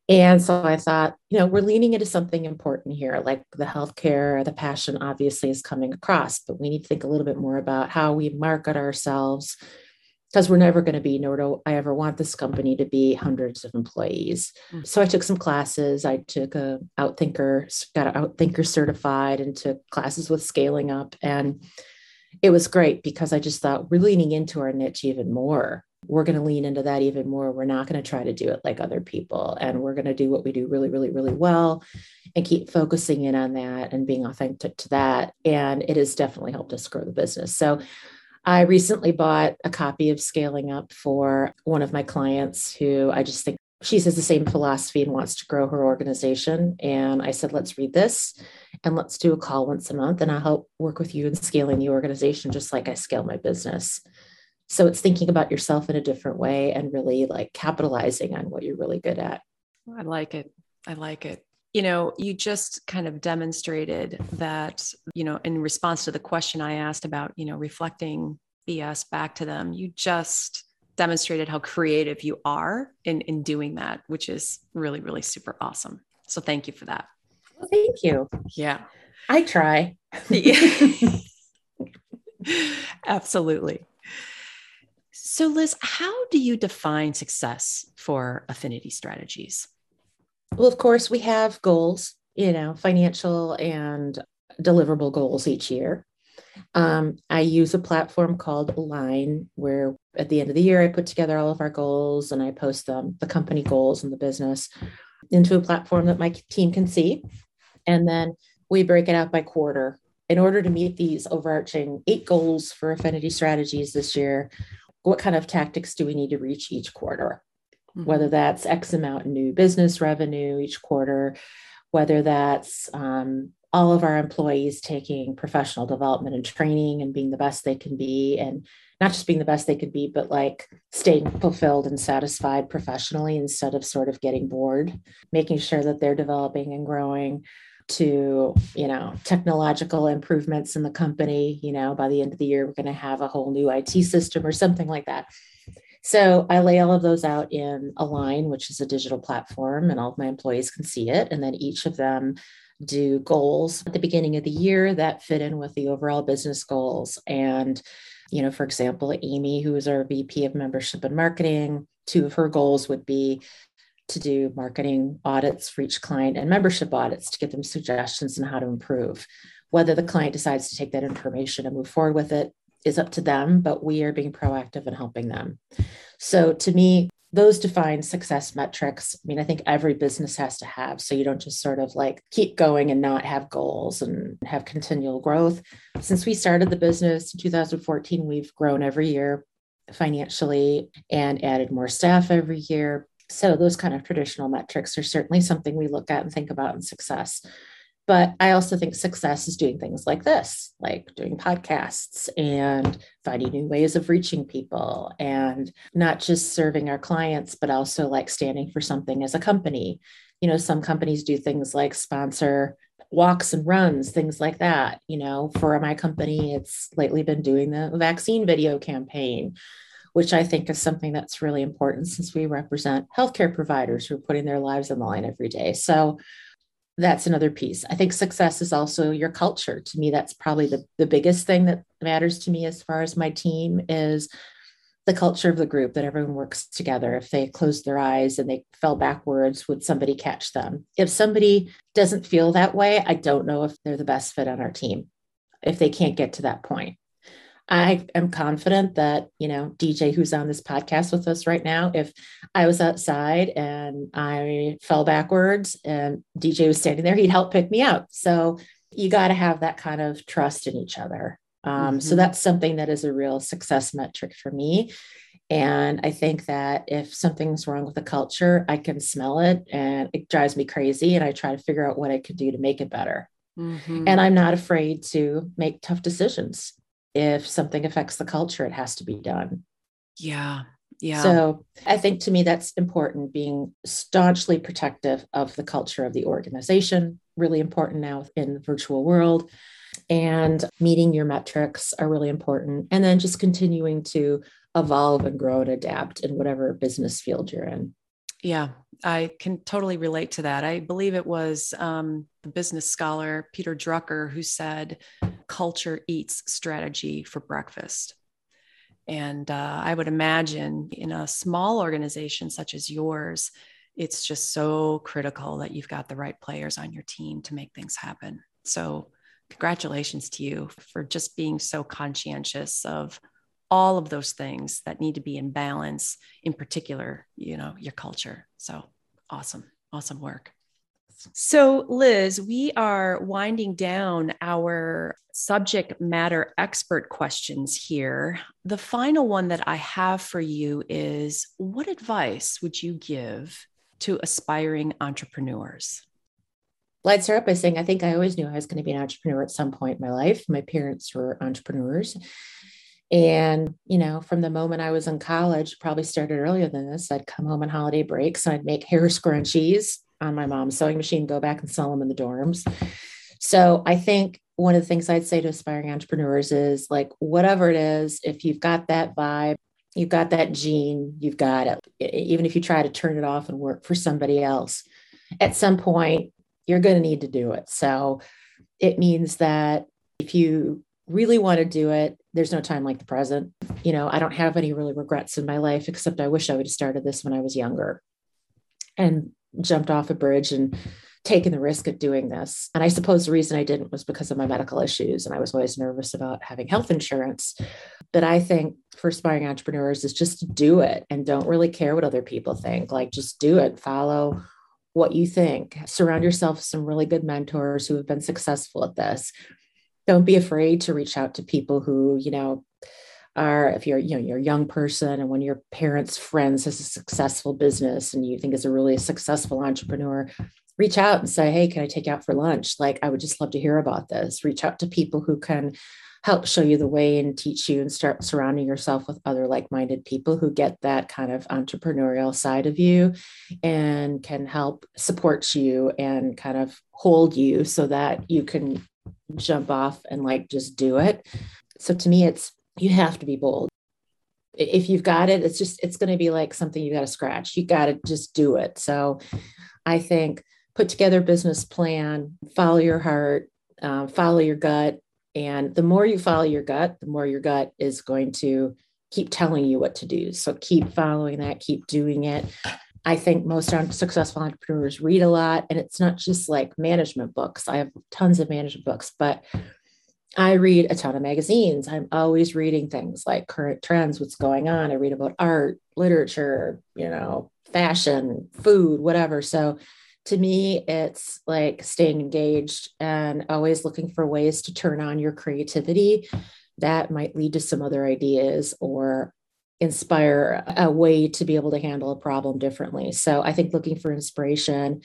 And so I thought, you know, we're leaning into something important here, like the healthcare, the passion obviously is coming across, but we need to think a little bit more about how we market ourselves, because we're never going to be, nor do I ever want this company to be hundreds of employees. Mm-hmm. So I took some classes. I took a Outthinker, got Outthinker certified and took classes with Scaling Up. And it was great because I just thought we're leaning into our niche even more. We're going to lean into that even more. We're not going to try to do it like other people. And we're going to do what we do really, really, really well and keep focusing in on that and being authentic to that. And it has definitely helped us grow the business. So I recently bought a copy of Scaling Up for one of my clients who I just think she has the same philosophy and wants to grow her organization. And I said, let's read this and let's do a call once a month. And I'll help work with you in scaling the organization, just like I scale my business. So it's thinking about yourself in a different way and really like capitalizing on what you're really good at. I like it. I like it. You know, you just kind of demonstrated that, you know, in response to the question I asked about, you know, reflecting B S back to them, you just demonstrated how creative you are in, in doing that, which is really, really super awesome. So thank you for that. Well, thank you. Yeah. I try. Yeah. Absolutely. So Liz, how do you define success for Affinity Strategies? Well, of course, we have goals, you know, financial and deliverable goals each year. Um, I use a platform called Align, where at the end of the year, I put together all of our goals and I post them, the company goals and the business, into a platform that my team can see. And then we break it out by quarter. In order to meet these overarching eight goals for Affinity Strategies this year, what kind of tactics do we need to reach each quarter? Mm-hmm. Whether that's X amount new business revenue each quarter, whether that's um, all of our employees taking professional development and training and being the best they can be, and not just being the best they could be, but like staying fulfilled and satisfied professionally instead of sort of getting bored, making sure that they're developing and growing, to, you know, technological improvements in the company. You know, by the end of the year, we're going to have a whole new I T system or something like that. So I lay all of those out in Align, which is a digital platform, and all of my employees can see it. And then each of them do goals at the beginning of the year that fit in with the overall business goals. And, you know, for example, Amy, who is our V P of membership and marketing, two of her goals would be to do marketing audits for each client and membership audits to give them suggestions on how to improve. Whether the client decides to take that information and move forward with it is up to them, but we are being proactive in helping them. So to me, those define success metrics. I mean, I think every business has to have, so you don't just sort of like keep going and not have goals and have continual growth. Since we started the business in two thousand fourteen, we've grown every year financially and added more staff every year. So those kind of traditional metrics are certainly something we look at and think about in success. But I also think success is doing things like this, like doing podcasts and finding new ways of reaching people and not just serving our clients, but also like standing for something as a company. You know, some companies do things like sponsor walks and runs, things like that. You know, for my company, it's lately been doing the vaccine video campaign, which I think is something that's really important since we represent healthcare providers who are putting their lives on the line every day. So that's another piece. I think success is also your culture. To me, that's probably the, the biggest thing that matters to me as far as my team is the culture of the group, that everyone works together. If they closed their eyes and they fell backwards, would somebody catch them? If somebody doesn't feel that way, I don't know if they're the best fit on our team, if they can't get to that point. I am confident that, you know, D J, who's on this podcast with us right now, if I was outside and I fell backwards and D J was standing there, he'd help pick me up. So you got to have that kind of trust in each other. Um, mm-hmm. So that's something that is a real success metric for me. And I think that if something's wrong with the culture, I can smell it and it drives me crazy. And I try to figure out what I could do to make it better. Mm-hmm. And I'm not afraid to make tough decisions. If something affects the culture, it has to be done. Yeah. Yeah. So I think to me, that's important, being staunchly protective of the culture of the organization, really important now in the virtual world. And meeting your metrics are really important. And then just continuing to evolve and grow and adapt in whatever business field you're in. Yeah, I can totally relate to that. I believe it was um, the business scholar, Peter Drucker, who said, culture eats strategy for breakfast. And uh, I would imagine in a small organization such as yours, it's just so critical that you've got the right players on your team to make things happen. So congratulations to you for just being so conscientious of all of those things that need to be in balance, in particular, you know, your culture. So awesome, awesome work. So Liz, we are winding down our subject matter expert questions here. The final one that I have for you is, what advice would you give to aspiring entrepreneurs? Well, I'd start by saying, I think I always knew I was going to be an entrepreneur at some point in my life. My parents were entrepreneurs. And, you know, from the moment I was in college, probably started earlier than this, I'd come home on holiday breaks and I'd make hair scrunchies on my mom's sewing machine, go back and sell them in the dorms. So I think one of the things I'd say to aspiring entrepreneurs is, like, whatever it is, if you've got that vibe, you've got that gene, you've got it, even if you try to turn it off and work for somebody else, at some point, you're going to need to do it. So it means that if you really want to do it, there's no time like the present. You know, I don't have any really regrets in my life, except I wish I would have started this when I was younger and jumped off a bridge and taken the risk of doing this. And I suppose the reason I didn't was because of my medical issues. And I was always nervous about having health insurance. But I think for aspiring entrepreneurs is just to do it and don't really care what other people think. Like, just do it, follow what you think, surround yourself with some really good mentors who have been successful at this. Don't be afraid to reach out to people who, you know, are, if you're, you know, you're a young person and one of your parents' friends has a successful business and you think is a really successful entrepreneur, reach out and say, hey, can I take you out for lunch? Like, I would just love to hear about this. Reach out to people who can help show you the way and teach you, and start surrounding yourself with other like-minded people who get that kind of entrepreneurial side of you and can help support you and kind of hold you so that you can jump off and, like, just do it. So to me, it's, you have to be bold. If you've got it, it's just, it's going to be like something you got to scratch. You got to just do it. So I think put together a business plan, follow your heart, uh, follow your gut. And the more you follow your gut, the more your gut is going to keep telling you what to do. So keep following that, keep doing it. I think most successful entrepreneurs read a lot, and it's not just like management books. I have tons of management books, but I read a ton of magazines. I'm always reading things like current trends, what's going on. I read about art, literature, you know, fashion, food, whatever. So to me, it's like staying engaged and always looking for ways to turn on your creativity that might lead to some other ideas or inspire a way to be able to handle a problem differently. So I think looking for inspiration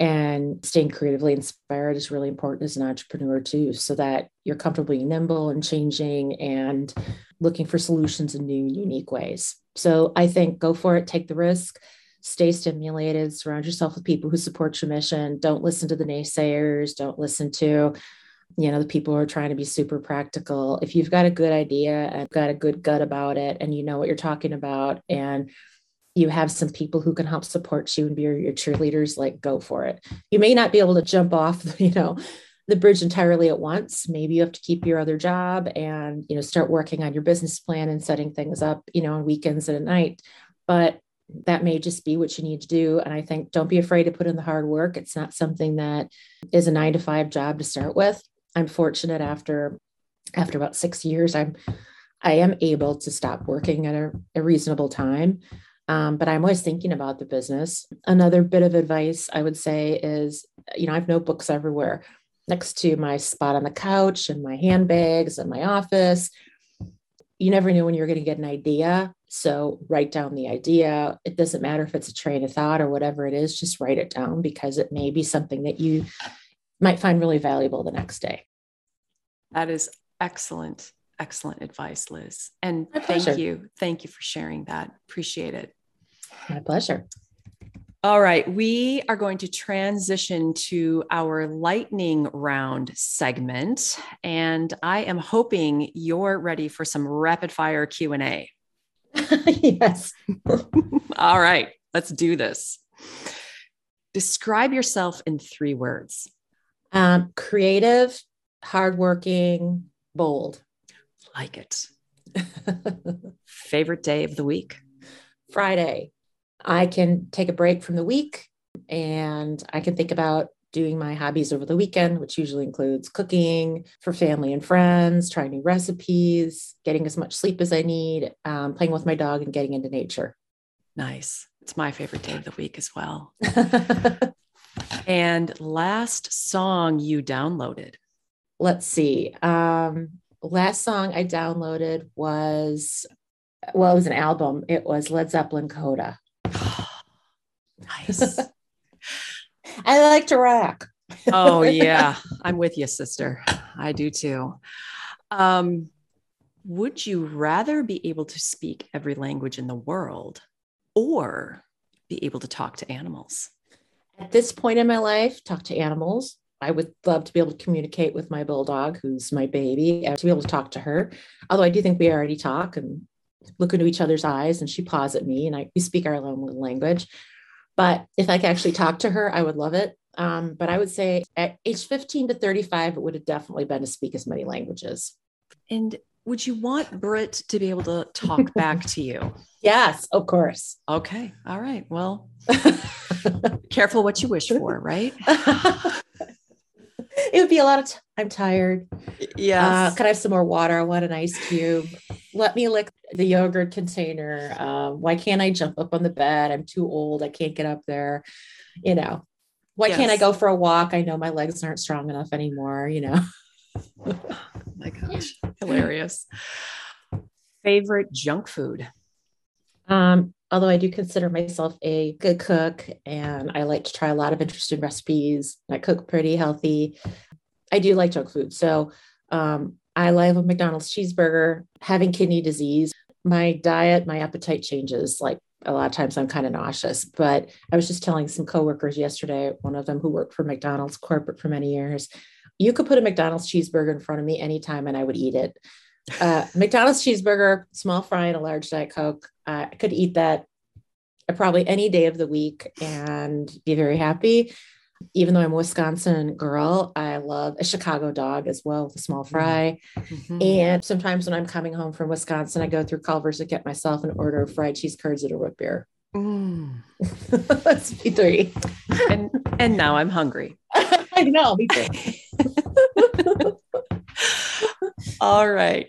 and staying creatively inspired is really important as an entrepreneur too, so that you're comfortably nimble and changing and looking for solutions in new, unique ways. So I think go for it, take the risk, stay stimulated, surround yourself with people who support your mission. Don't listen to the naysayers. Don't listen to, you know, the people who are trying to be super practical. If you've got a good idea and got a good gut about it and you know what you're talking about and you have some people who can help support you and be your, your cheerleaders, like, go for it. You may not be able to jump off, you know, the bridge entirely at once. Maybe you have to keep your other job and, you know, start working on your business plan and setting things up, you know, on weekends and at night. But that may just be what you need to do. And I think don't be afraid to put in the hard work. It's not something that is a nine to five job to start with. I'm fortunate after, after about six years, I'm, I am able to stop working at a, a reasonable time. Um, but I'm always thinking about the business. Another bit of advice I would say is, you know, I have notebooks everywhere next to my spot on the couch and my handbags and my office. you never knew when you were going to get an idea. So write down the idea. It doesn't matter if it's a train of thought or whatever it is, just write it down because it may be something that you might find really valuable the next day. That is excellent, excellent advice, Liz. And thank you. Thank you for sharing that. Appreciate it. My pleasure. All right. We are going to transition to our lightning round segment, and I am hoping you're ready for some rapid fire Q and A. Yes. All right. Let's do this. Describe yourself in three words. Um, creative, hardworking, bold. Like it. Favorite day of the week? Friday. I can take a break from the week and I can think about doing my hobbies over the weekend, which usually includes cooking for family and friends, trying new recipes, getting as much sleep as I need, um, playing with my dog and getting into nature. Nice. It's my favorite day of the week as well. And last song you downloaded. Let's see. Um, last song I downloaded was, well, it was an album. It was Led Zeppelin Coda. Nice. I like to rock. Oh yeah. I'm with you, sister. I do too. Um, would you rather be able to speak every language in the world or be able to talk to animals? At this point in my life, talk to animals. I would love to be able to communicate with my bulldog, who's my baby, and to be able to talk to her. Although I do think we already talk and look into each other's eyes, and she paws at me and I, we speak our own language. But if I could actually talk to her, I would love it. Um, but I would say at age fifteen to thirty-five, it would have definitely been to speak as many languages. And would you want Brit to be able to talk back to you? Yes, of course. Okay. All right. Well, careful what you wish for, right? It would be a lot of, t- I'm tired. Yeah. Uh, could I have some more water? I want an ice cube. Let me lick the yogurt container. Um, why can't I jump up on the bed? I'm too old. I can't get up there. You know, why yes. can't I go for a walk? I know my legs aren't strong enough anymore. You know, oh my gosh. Hilarious. Favorite junk food. Um, although I do consider myself a good cook and I like to try a lot of interesting recipes. I cook pretty healthy. I do like junk food. So, um, I love a McDonald's cheeseburger, having kidney disease. My diet, my appetite changes. Like a lot of times I'm kind of nauseous, but I was just telling some coworkers yesterday, one of them who worked for McDonald's corporate for many years, you could put a McDonald's cheeseburger in front of me anytime and I would eat it. Uh, McDonald's cheeseburger, small fry and a large Diet Coke. Uh, I could eat that probably any day of the week and be very happy. Even though I'm a Wisconsin girl, I love a Chicago dog as well with a small fry. Mm-hmm. And sometimes when I'm coming home from Wisconsin, I go through Culver's to get myself an order of fried cheese curds and a root beer. Mm. That's me three. And, and now I'm hungry. I know, me too. All right.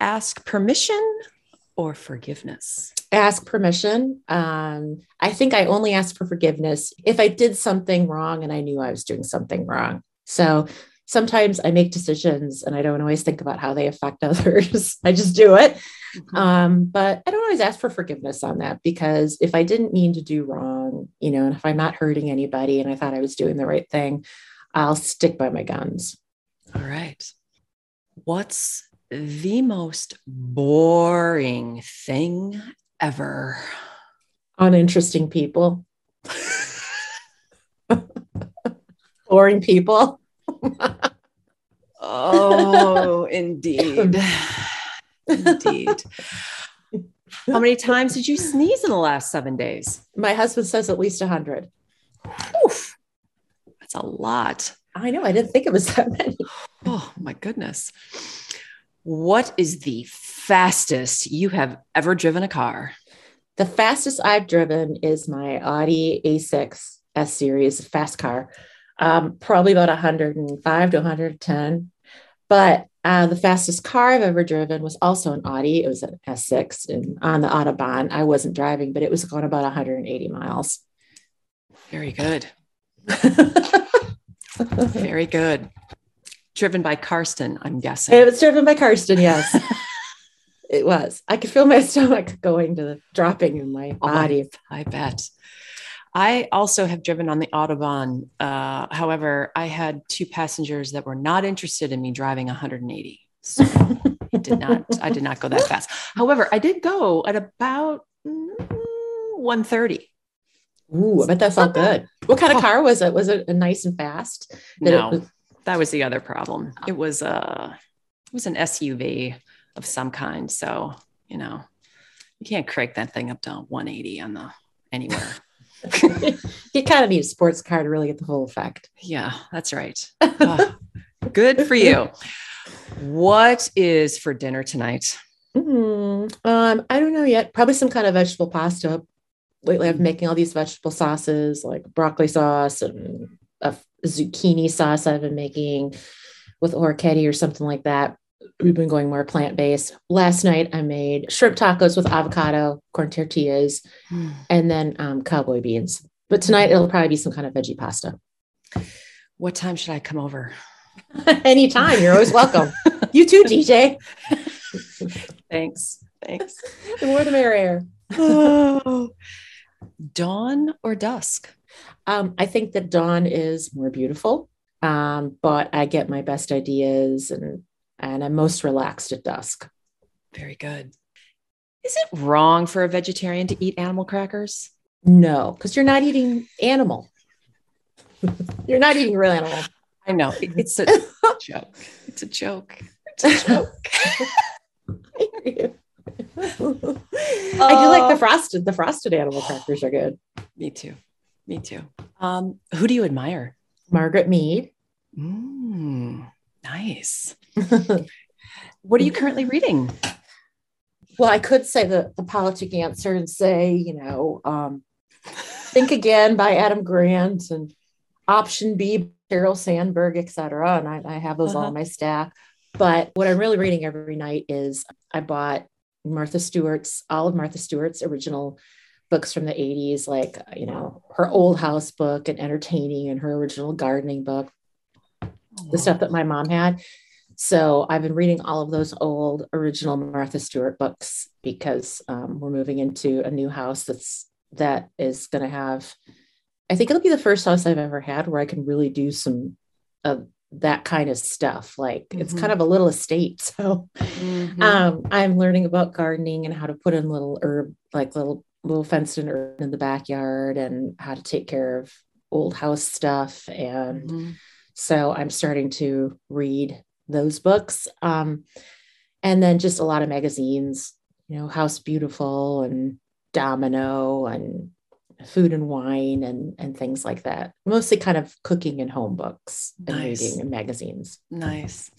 Ask permission or forgiveness? Ask permission. Um, I think I only asked for forgiveness if I did something wrong and I knew I was doing something wrong. So sometimes I make decisions and I don't always think about how they affect others. I just do it. Mm-hmm. Um, but I don't always ask for forgiveness on that because if I didn't mean to do wrong, you know, and if I'm not hurting anybody and I thought I was doing the right thing, I'll stick by my guns. All right. What's the most boring thing ever? Uninteresting people. Boring people. Oh, indeed. Indeed. How many times did you sneeze in the last seven days? My husband says at least one hundred. Oof, that's a lot. I know. I didn't think it was that many. Oh, my goodness. What is the fastest you have ever driven a car? The fastest I've driven is my Audi A six S series fast car, um, probably about one oh five to one ten. But uh, the fastest car I've ever driven was also an Audi. It was an S six and on the Autobahn. I wasn't driving, but it was going about one hundred eighty miles. Very good. Very good. Driven by Karsten, I'm guessing. It was driven by Karsten, yes. It was. I could feel my stomach going to the dropping in my body. Oh, I bet. I also have driven on the Autobahn. Uh, however, I had two passengers that were not interested in me driving one hundred eighty. So I did not, I did not go that fast. However, I did go at about one thirty. Ooh, I bet that felt good. What kind of car was it? Was it a nice and fast? That no, was- that was the other problem. It was a, it was an S U V of some kind. So, you know, you can't crank that thing up to one eighty on the anywhere. You kind of need a sports car to really get the whole effect. Yeah, that's right. Uh, good for you. What is for dinner tonight? Mm-hmm. Um, I don't know yet. Probably some kind of vegetable pasta. Lately, I've been making all these vegetable sauces, like broccoli sauce and a zucchini sauce I've been making with orchetti or something like that. We've been going more plant-based. Last night, I made shrimp tacos with avocado, corn tortillas, mm. and then um, cowboy beans. But tonight, it'll probably be some kind of veggie pasta. What time should I come over? Anytime. You're always welcome. You too, D J. Thanks. Thanks. The more the merrier. Oh. Dawn or dusk? Um, I think that dawn is more beautiful, um, but I get my best ideas and And I'm most relaxed at dusk. Very good. Is it wrong for a vegetarian to eat animal crackers? No, because you're not eating animal. You're not eating real animal. I know. It's a joke. It's a joke. It's a joke. I hear you. uh, I do like the frosted. The frosted animal crackers are good. Me too. Me too. Um, who do you admire? Margaret Mead. Mm. Nice. What are you currently reading? Well, I could say the, the politic answer and say, you know, um, Think Again by Adam Grant and Option B, Sheryl Sandberg, et cetera. And I, I have those uh-huh. all on my stack. But what I'm really reading every night is I bought Martha Stewart's, all of Martha Stewart's original books from the eighties, like, you know, her Old House book and Entertaining and her original gardening book. The stuff that my mom had. So I've been reading all of those old original Martha Stewart books because um, we're moving into a new house that's that is going to have, I think it'll be the first house I've ever had where I can really do some of that kind of stuff. Like mm-hmm. it's kind of a little estate. So mm-hmm. um, I'm learning about gardening and how to put in little herb, like little, little fenced in herb in the backyard and how to take care of old house stuff and mm-hmm. So I'm starting to read those books. Um, and then just a lot of magazines, you know, House Beautiful and Domino and Food and Wine and, and things like that. Mostly kind of cooking and home books and nice. Reading and magazines. Nice.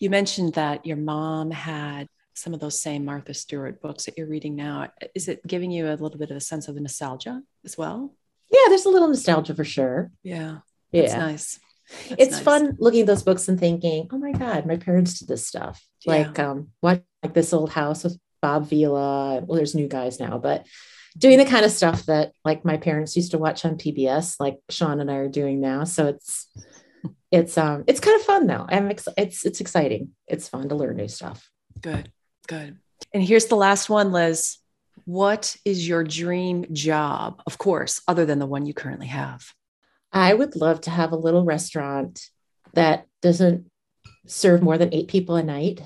You mentioned that your mom had some of those same Martha Stewart books that you're reading now. Is it giving you a little bit of a sense of nostalgia as well? Yeah, there's a little nostalgia for sure. Yeah. Yeah. That's nice. That's it's nice. Fun looking at those books and thinking, oh my God, my parents did this stuff. Yeah. Like, um, what, like This Old House with Bob Vila. Well, there's new guys now, but doing the kind of stuff that like my parents used to watch on P B S, like Sean and I are doing now. So it's, it's, um, it's kind of fun though. I'm ex- it's, it's exciting. It's fun to learn new stuff. Good, good. And here's the last one, Liz. What is your dream job? Of course, other than the one you currently have. I would love to have a little restaurant that doesn't serve more than eight people a night.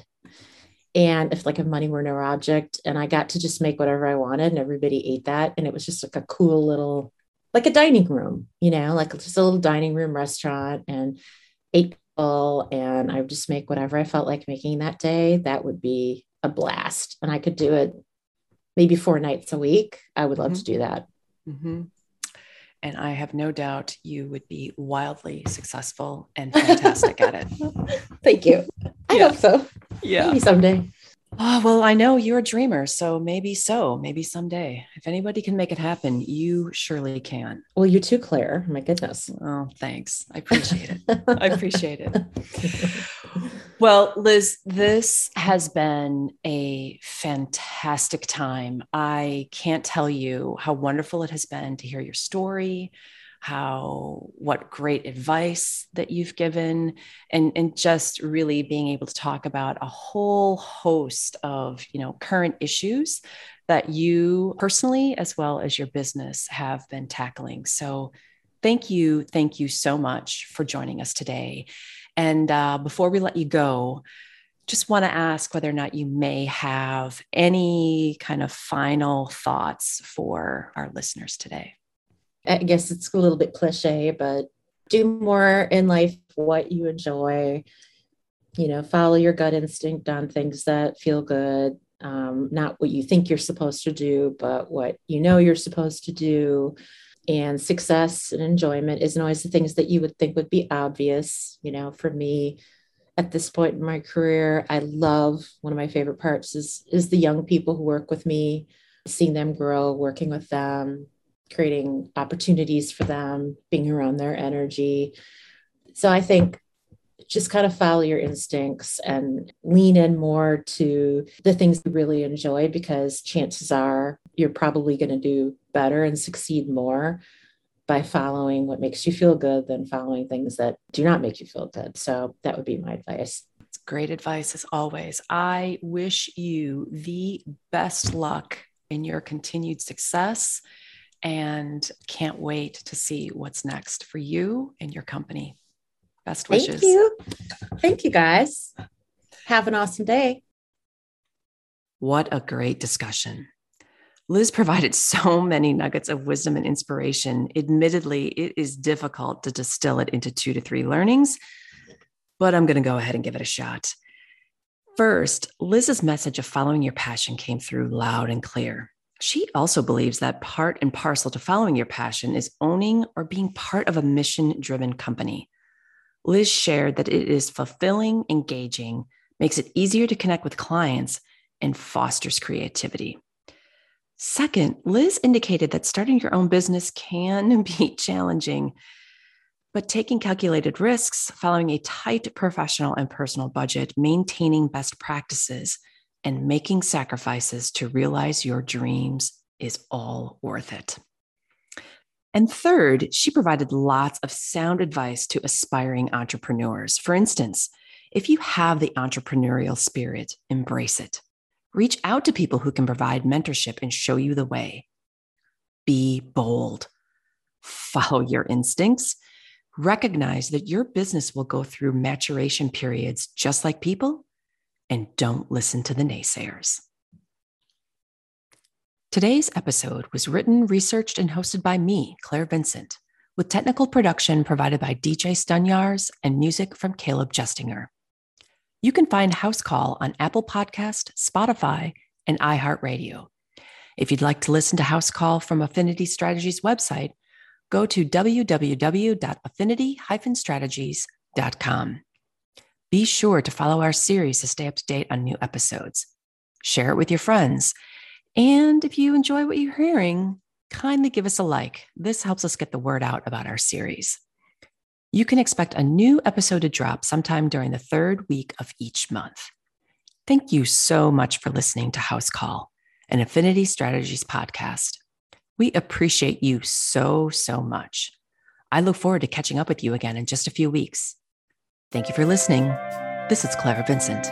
And if like if money were no object and I got to just make whatever I wanted and everybody ate that. And it was just like a cool little, like a dining room, you know, like just a little dining room restaurant and eight people. And I would just make whatever I felt like making that day. That would be a blast. And I could do it maybe four nights a week. I would love mm-hmm. to do that. Mm-hmm. And I have no doubt you would be wildly successful and fantastic at it. Thank you. I yeah. hope so. Yeah. Maybe someday. Oh, well, I know you're a dreamer. So maybe so, maybe someday. If anybody can make it happen, you surely can. Well, you too, Claire. My goodness. Oh, thanks. I appreciate it. I appreciate it. Well, Liz, this has been a fantastic time. I can't tell you how wonderful it has been to hear your story, how, what great advice that you've given, and, and just really being able to talk about a whole host of, you know, current issues that you personally, as well as your business, have been tackling. So thank you. Thank you so much for joining us today. And uh, before we let you go, just want to ask whether or not you may have any kind of final thoughts for our listeners today. I guess it's a little bit cliche, but do more in life, what you enjoy, you know, follow your gut instinct on things that feel good. Um, not what you think you're supposed to do, but what you know you're supposed to do. And success and enjoyment isn't always the things that you would think would be obvious. You know, for me, at this point in my career, I love, one of my favorite parts is, is the young people who work with me, seeing them grow, working with them, creating opportunities for them, being around their energy. So I think just kind of follow your instincts and lean in more to the things you really enjoy, because chances are you're probably going to do better and succeed more by following what makes you feel good than following things that do not make you feel good. So that would be my advice. It's great advice as always. I wish you the best luck in your continued success, and can't wait to see what's next for you and your company. Best wishes. Thank you. Thank you, guys. Have an awesome day. What a great discussion. Liz provided so many nuggets of wisdom and inspiration. Admittedly, it is difficult to distill it into two to three learnings, but I'm going to go ahead and give it a shot. First, Liz's message of following your passion came through loud and clear. She also believes that part and parcel to following your passion is owning or being part of a mission-driven company. Liz shared that it is fulfilling, engaging, makes it easier to connect with clients, and fosters creativity. Second, Liz indicated that starting your own business can be challenging, but taking calculated risks, following a tight professional and personal budget, maintaining best practices, and making sacrifices to realize your dreams is all worth it. And third, she provided lots of sound advice to aspiring entrepreneurs. For instance, if you have the entrepreneurial spirit, embrace it. Reach out to people who can provide mentorship and show you the way. Be bold. Follow your instincts. Recognize that your business will go through maturation periods just like people, and don't listen to the naysayers. Today's episode was written, researched, and hosted by me, Claire Vincent, with technical production provided by D J Stunyars and music from Caleb Justinger. You can find House Call on Apple Podcast, Spotify, and iHeartRadio. If you'd like to listen to House Call from Affinity Strategies website, go to w w w dot affinity dash strategies dot com. Be sure to follow our series to stay up to date on new episodes. Share it with your friends. And if you enjoy what you're hearing, kindly give us a like. This helps us get the word out about our series. You can expect a new episode to drop sometime during the third week of each month. Thank you so much for listening to House Call, an Affinity Strategies podcast. We appreciate you so, so much. I look forward to catching up with you again in just a few weeks. Thank you for listening. This is Claire Vincent.